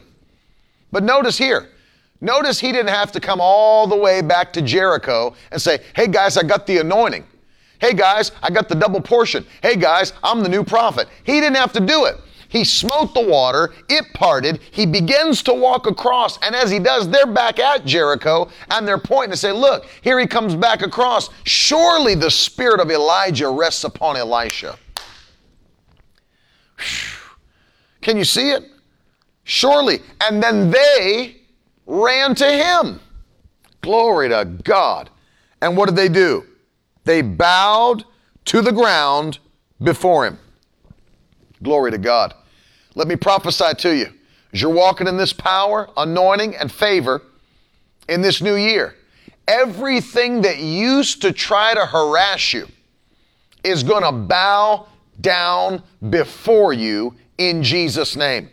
But notice here, Notice he didn't have to come all the way back to Jericho and say, hey guys, I got the anointing. Hey guys, I got the double portion. Hey guys, I'm the new prophet. He didn't have to do it. He smote the water, it parted, he begins to walk across, and as he does, they're back at Jericho, and they're pointing and say, look, here he comes back across. Surely the spirit of Elijah rests upon Elisha. Can you see it? Surely. And then they ran to him. Glory to God. And what did they do? They bowed to the ground before him. Glory to God. Let me prophesy to you. As you're walking in this power, anointing, and favor in this new year, everything that used to try to harass you is going to bow down before you in Jesus' name.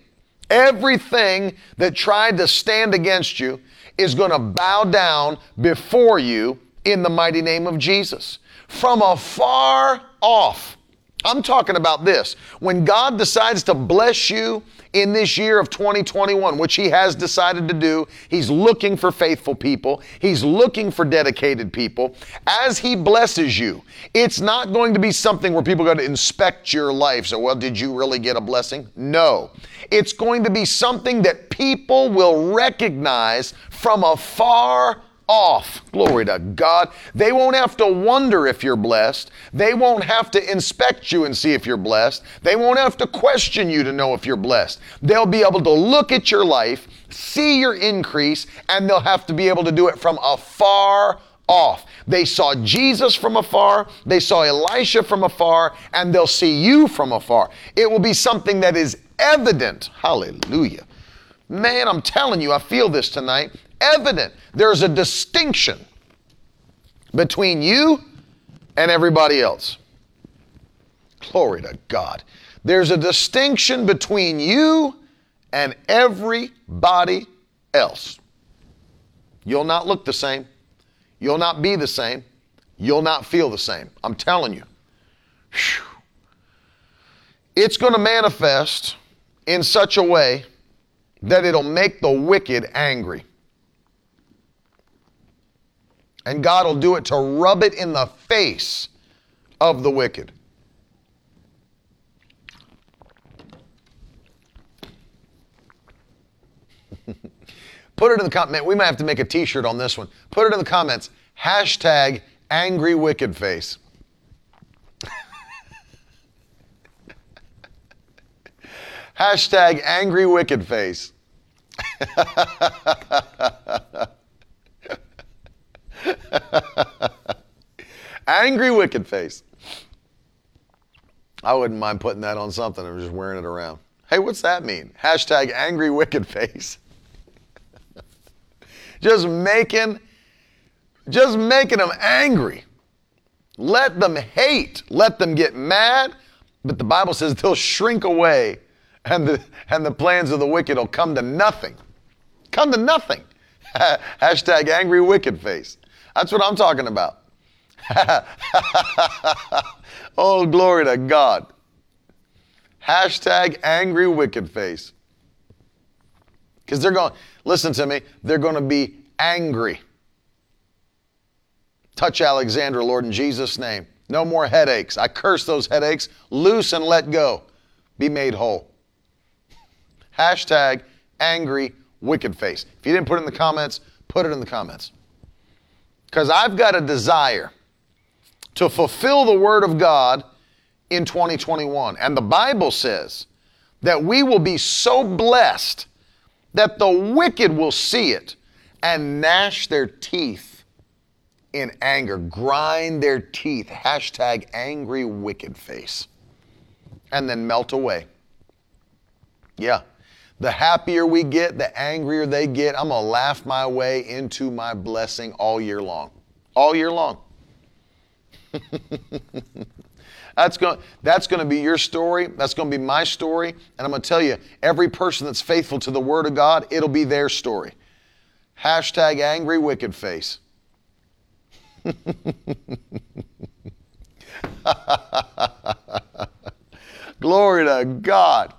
Everything that tried to stand against you is going to bow down before you in the mighty name of Jesus. From afar off, I'm talking about this. When God decides to bless you in this year of twenty twenty-one, which he has decided to do, he's looking for faithful people. He's looking for dedicated people. As he blesses you, it's not going to be something where people are going to inspect your life. So, well, did you really get a blessing? No. It's going to be something that people will recognize from afar off. Glory to God. They won't have to wonder if you're blessed. They won't have to inspect you and see if you're blessed. They won't have to question you to know if you're blessed. They'll be able to look at your life, see your increase, and they'll have to be able to do it from afar off. They saw Jesus from afar. They saw Elisha from afar, and they'll see you from afar. It will be something that is evident. Hallelujah. Man, I'm telling you, I feel this tonight. Evident. There's a distinction between you and everybody else. Glory to God. There's a distinction between you and everybody else. You'll not look the same. You'll not be the same. You'll not feel the same. I'm telling you. Whew. It's going to manifest in such a way that it'll make the wicked angry. And God will do it to rub it in the face of the wicked. Put it in the comment. We might have to make a t-shirt on this one. Put it in the comments. Hashtag angry wicked face. Hashtag angry wicked face. Angry wicked face. I wouldn't mind putting that on something and just wearing it around. Hey, what's that mean? Hashtag angry wicked face. Just making, just making them angry. Let them hate. Let them get mad. But the Bible says they'll shrink away, and the and the plans of the wicked will come to nothing. Come to nothing. Hashtag angry wicked face. That's what I'm talking about. Oh, glory to God. Hashtag angry wicked face. Because they're going, listen to me, they're going to be angry. Touch Alexandra, Lord, in Jesus' name. No more headaches. I curse those headaches. Loose and let go. Be made whole. Hashtag angry wicked face. If you didn't put it in the comments, put it in the comments. Because I've got a desire to fulfill the Word of God in twenty twenty-one. And the Bible says that we will be so blessed that the wicked will see it and gnash their teeth in anger. Grind their teeth. Hashtag angry wicked face. And then melt away. Yeah. The happier we get, the angrier they get. I'm going to laugh my way into my blessing all year long. All year long. That's going that's going to be your story. That's going to be my story. And I'm going to tell you, every person that's faithful to the Word of God, it'll be their story. Hashtag angry wicked face. Glory to God.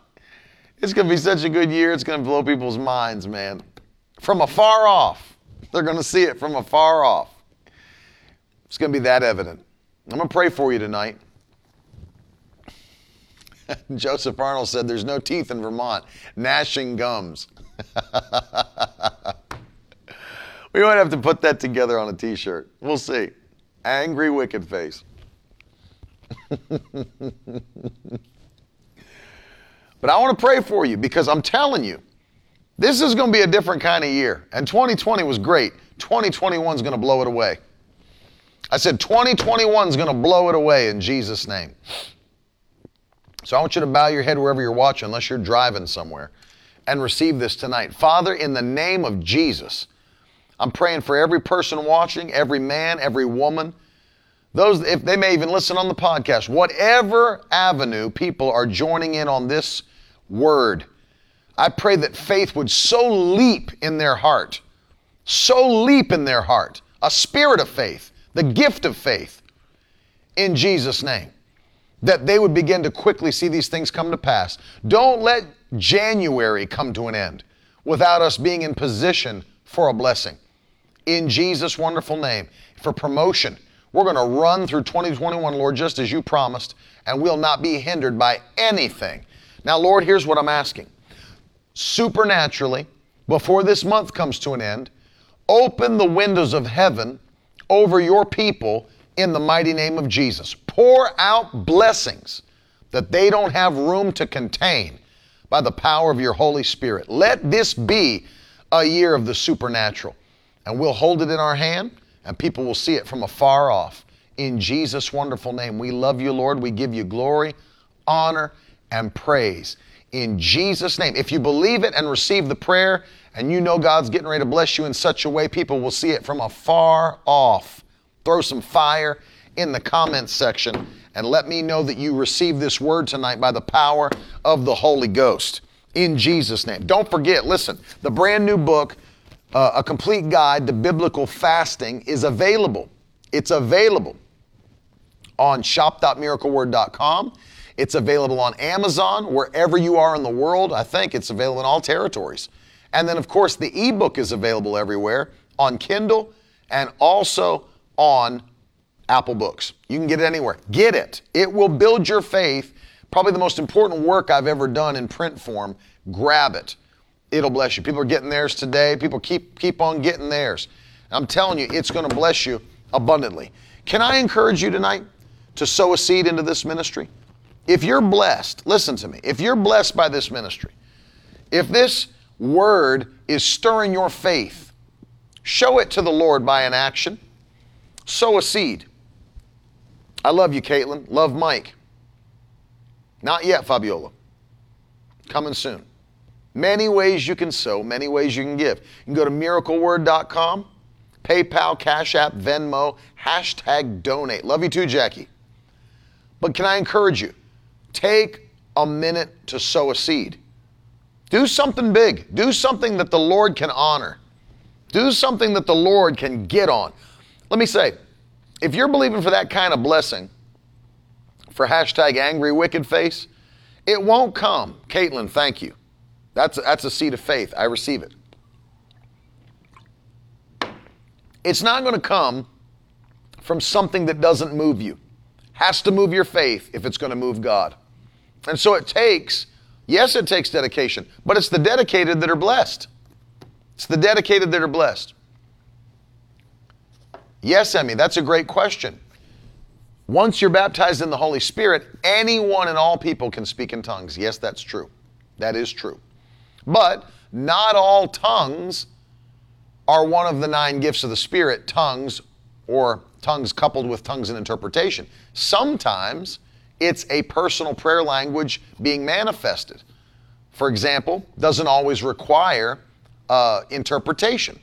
It's going to be such a good year. It's going to blow people's minds, man. From afar off. They're going to see it from afar off. It's going to be that evident. I'm going to pray for you tonight. Joseph Arnold said there's no teeth in Vermont. Gnashing gums. We might have to put that together on a t-shirt. We'll see. Angry wicked face. But I want to pray for you because I'm telling you, this is going to be a different kind of year. And twenty twenty was great. twenty twenty-one is going to blow it away. I said twenty twenty-one is going to blow it away in Jesus' name. So I want you to bow your head wherever you're watching, unless you're driving somewhere, and receive this tonight. Father, in the name of Jesus, I'm praying for every person watching, every man, every woman, those, if they may even listen on the podcast, whatever avenue people are joining in on this word. I pray that faith would so leap in their heart, so leap in their heart, a spirit of faith, the gift of faith in Jesus' name, that they would begin to quickly see these things come to pass. Don't let January come to an end without us being in position for a blessing. In Jesus' wonderful name, for promotion. We're going to run through twenty twenty-one, Lord, just as you promised, and we'll not be hindered by anything. Now, Lord, here's what I'm asking. Supernaturally, before this month comes to an end, open the windows of heaven over your people in the mighty name of Jesus. Pour out blessings that they don't have room to contain by the power of your Holy Spirit. Let this be a year of the supernatural, and we'll hold it in our hand, and people will see it from afar off. In Jesus' wonderful name, we love you, Lord. We give you glory, honor, and praise. In Jesus' name, if you believe it and receive the prayer, and you know God's getting ready to bless you in such a way, people will see it from afar off. Throw some fire in the comments section and let me know that you received this word tonight by the power of the Holy Ghost. In Jesus' name. Don't forget, listen, the brand new book, Uh, a complete guide to biblical fasting is available. It's available on shop dot miracle word dot com. It's available on Amazon, wherever you are in the world. I think it's available in all territories. And then, of course, the ebook is available everywhere on Kindle and also on Apple Books. You can get it anywhere. Get it. It will build your faith. Probably the most important work I've ever done in print form. Grab it. It'll bless you. People are getting theirs today. People keep keep on getting theirs. I'm telling you, it's going to bless you abundantly. Can I encourage you tonight to sow a seed into this ministry? If you're blessed, listen to me, if you're blessed by this ministry, if this word is stirring your faith, show it to the Lord by an action. Sow a seed. I love you, Caitlin. Love Mike. Not yet, Fabiola. Coming soon. Many ways you can sow, many ways you can give. You can go to miracle word dot com, PayPal, Cash App, Venmo, hashtag donate. Love you too, Jackie. But can I encourage you? Take a minute to sow a seed. Do something big. Do something that the Lord can honor. Do something that the Lord can get on. Let me say, if you're believing for that kind of blessing, for hashtag angry wicked face, it won't come. Caitlin, thank you. That's, that's a seed of faith. I receive it. It's not going to come from something that doesn't move you. Has to move your faith if it's going to move God. And so it takes, yes, it takes dedication, but it's the dedicated that are blessed. It's the dedicated that are blessed. Yes, Emmy, that's a great question. Once you're baptized in the Holy Spirit, anyone and all people can speak in tongues. Yes, that's true. That is true. But not all tongues are one of the nine gifts of the Spirit, tongues or tongues coupled with tongues and interpretation. Sometimes it's a personal prayer language being manifested. For example, doesn't always require uh, interpretation.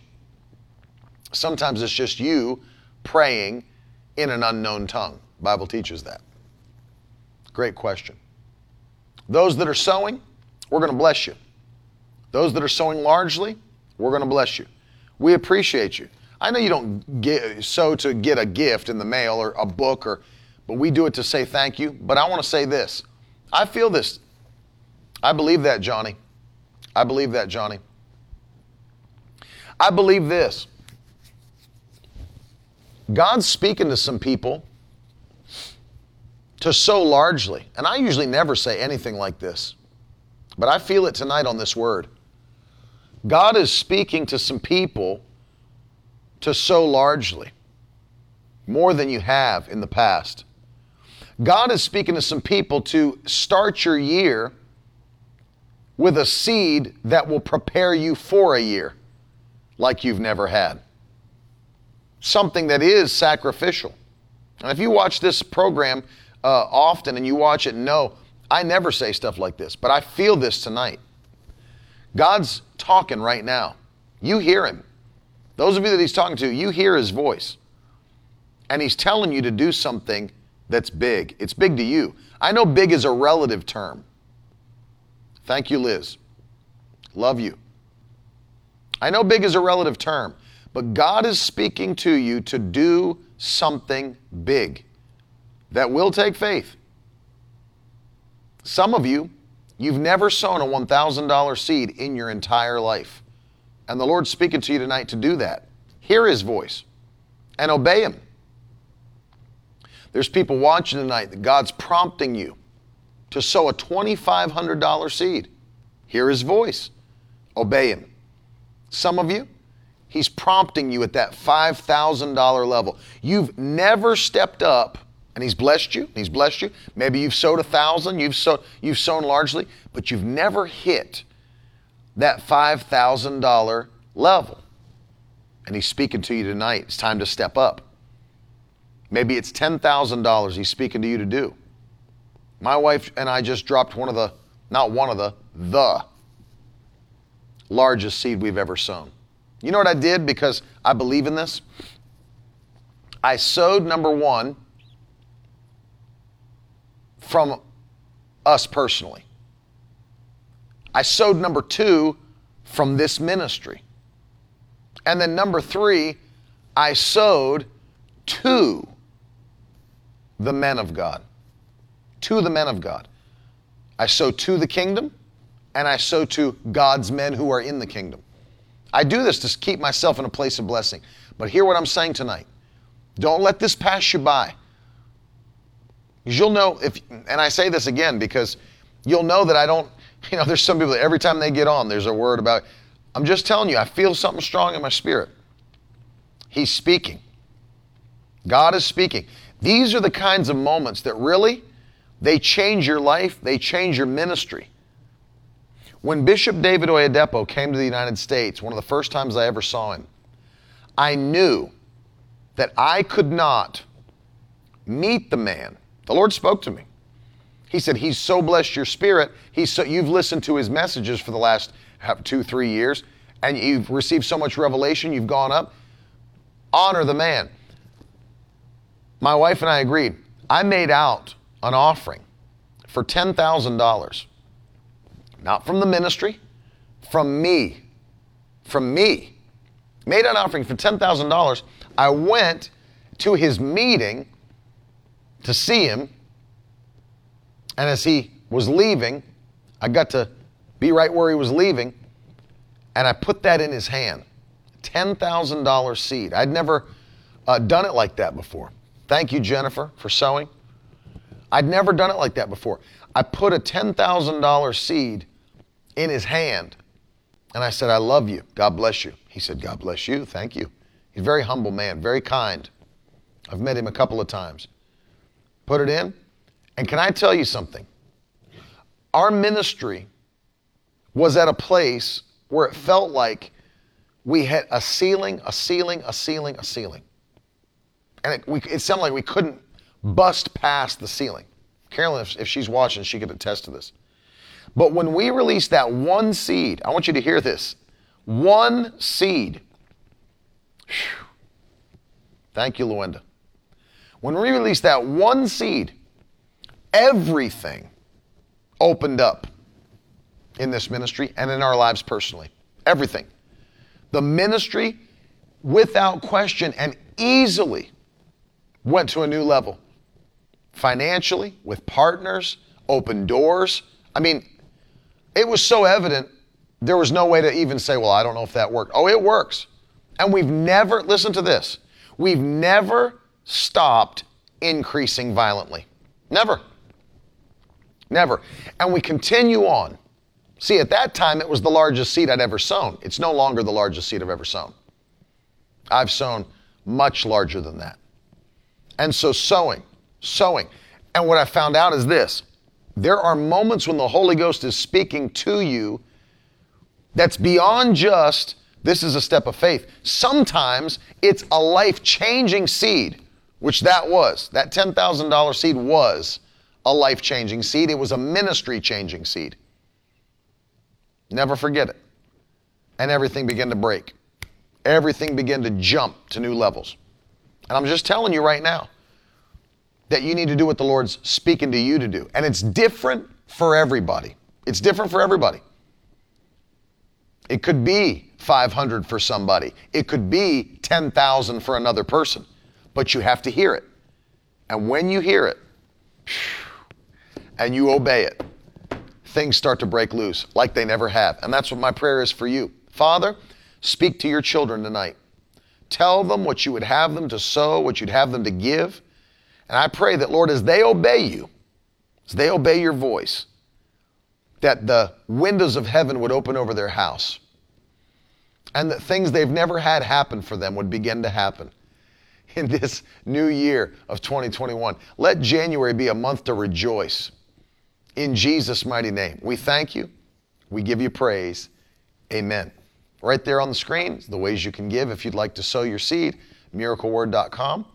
Sometimes it's just you praying in an unknown tongue. The Bible teaches that. Great question. Those that are sowing, we're going to bless you. Those that are sowing largely, we're going to bless you. We appreciate you. I know you don't get, sow to get a gift in the mail or a book, or, but we do it to say thank you. But I want to say this. I feel this. I believe that, Johnny. I believe that, Johnny. I believe this. God's speaking to some people to sow largely. And I usually never say anything like this, but I feel it tonight on this word. God is speaking to some people to sow largely, more than you have in the past. God is speaking to some people to start your year with a seed that will prepare you for a year like you've never had. Something that is sacrificial. And if you watch this program uh, often and you watch it, no, I never say stuff like this, but I feel this tonight. God's talking right now. You hear him. Those of you that he's talking to, you hear his voice. And he's telling you to do something that's big. It's big to you. I know big is a relative term. Thank you, Liz. Love you. I know big is a relative term, but God is speaking to you to do something big that will take faith. Some of you, you've never sown a one thousand dollars seed in your entire life. And the Lord's speaking to you tonight to do that. Hear his voice and obey him. There's people watching tonight that God's prompting you to sow a twenty-five hundred dollars seed. Hear his voice. Obey him. Some of you, he's prompting you at that five thousand dollars level. You've never stepped up and he's blessed you. He's blessed you. Maybe you've sowed a thousand. You've sown, you've sown largely, but you've never hit that five thousand dollars level. And he's speaking to you tonight. It's time to step up. Maybe it's ten thousand dollars he's speaking to you to do. My wife and I just dropped one of the, not one of the, the largest seed we've ever sown. You know what I did because I believe in this? I sowed, number one, from us personally. I sowed, number two, from this ministry. And then number three, I sowed to the men of God. To the men of God. I sow to the kingdom, and I sow to God's men who are in the kingdom. I do this to keep myself in a place of blessing. But hear what I'm saying tonight. Don't let this pass you by. Because you'll know, if, and I say this again because you'll know that I don't, you know, there's some people that every time they get on, there's a word about, I'm just telling you, I feel something strong in my spirit. He's speaking. God is speaking. These are the kinds of moments that really, They change your life. They change your ministry. When Bishop David Oyedepo came to the United States, one of the first times I ever saw him, I knew that I could not meet the man. The Lord spoke to me. He said, he's so blessed your spirit. He's so, you've listened to his messages for the last two, three years, and you've received so much revelation. You've gone up. Honor the man. My wife and I agreed. I made out an offering for ten thousand dollars. Not from the ministry, from me. From me. Made an offering for ten thousand dollars. I went to his meeting to see him. And as he was leaving, I got to be right where he was leaving. And I put that in his hand. ten thousand dollars seed. I'd never uh, done it like that before. Thank you, Jennifer, for sowing. I'd never done it like that before. I put a ten thousand dollars seed in his hand. And I said, I love you. God bless you. He said, God bless you. Thank you. He's a very humble man, very kind. I've met him a couple of times. Put it in. And can I tell you something? Our ministry was at a place where it felt like we had a ceiling, a ceiling, a ceiling, a ceiling. And it, we, it sounded like we couldn't bust past the ceiling. Carolyn, if, if she's watching, she could attest to this. But when we released that one seed, I want you to hear this. One seed. Whew. Thank you, Luenda. When we released that one seed, everything opened up in this ministry and in our lives personally. Everything. The ministry, without question and easily, went to a new level. Financially, with partners, open doors. I mean, it was so evident, there was no way to even say, well, I don't know if that worked. Oh, it works. And we've never, listen to this, we've never stopped increasing violently. Never. Never. And we continue on. See, at that time, it was the largest seed I'd ever sown. It's no longer the largest seed I've ever sown. I've sown much larger than that. And so sowing, sowing. And what I found out is this. There are moments when the Holy Ghost is speaking to you that's beyond just, this is a step of faith. Sometimes it's a life-changing seed, which that was. That ten thousand dollars seed was a life-changing seed. It was a ministry-changing seed. Never forget it. And everything began to break. Everything began to jump to new levels. And I'm just telling you right now that you need to do what the Lord's speaking to you to do. And it's different for everybody. It's different for everybody. It could be five hundred for somebody. It could be ten thousand for another person. But you have to hear it. And when you hear it, and you obey it, things start to break loose like they never have. And that's what my prayer is for you. Father, speak to your children tonight. Tell them what you would have them to sow, what you'd have them to give. And I pray that, Lord, as they obey you, as they obey your voice, that the windows of heaven would open over their house and that things they've never had happen for them would begin to happen in this new year of twenty twenty-one. Let January be a month to rejoice. In Jesus' mighty name, we thank you. We give you praise. Amen. Right there on the screen is the ways you can give if you'd like to sow your seed. miracle word dot com,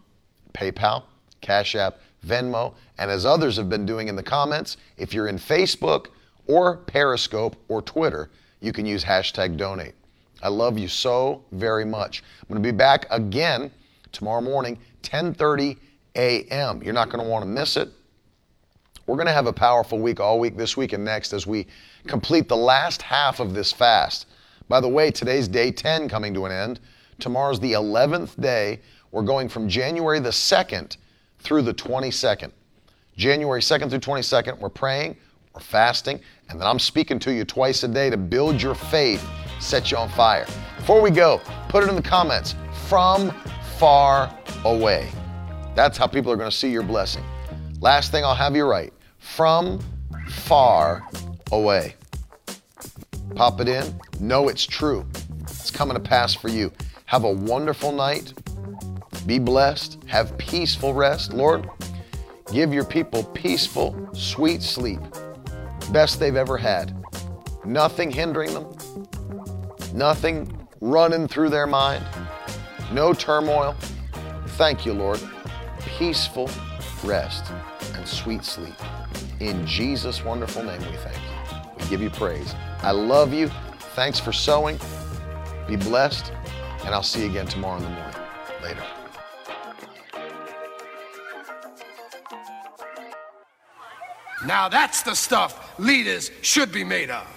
PayPal, Cash App, Venmo, and as others have been doing in the comments, if you're in Facebook or Periscope or Twitter, you can use hashtag donate. I love you so very much. I'm going to be back again tomorrow morning, ten thirty a.m. You're not going to want to miss it. We're going to have a powerful week all week this week and next as we complete the last half of this fast. By the way, today's day ten coming to an end. Tomorrow's the eleventh day. We're going from January the second through the twenty-second. January second through twenty-second, we're praying, we're fasting, and then I'm speaking to you twice a day to build your faith, set you on fire. Before we go, put it in the comments, from far away. That's how people are going to see your blessing. Last thing I'll have you right. From far away. Pop it in. Know it's true. It's coming to pass for you. Have a wonderful night. Be blessed. Have peaceful rest. Lord, Give your people peaceful, sweet sleep, best they've ever had. Nothing hindering them, nothing running through their mind, no turmoil. Thank you, Lord. Peaceful rest and sweet sleep. In Jesus' wonderful name we thank you. We give you praise. I love you. Thanks for sowing. Be blessed, and I'll see you again tomorrow in the morning. Later. Now that's the stuff leaders should be made of.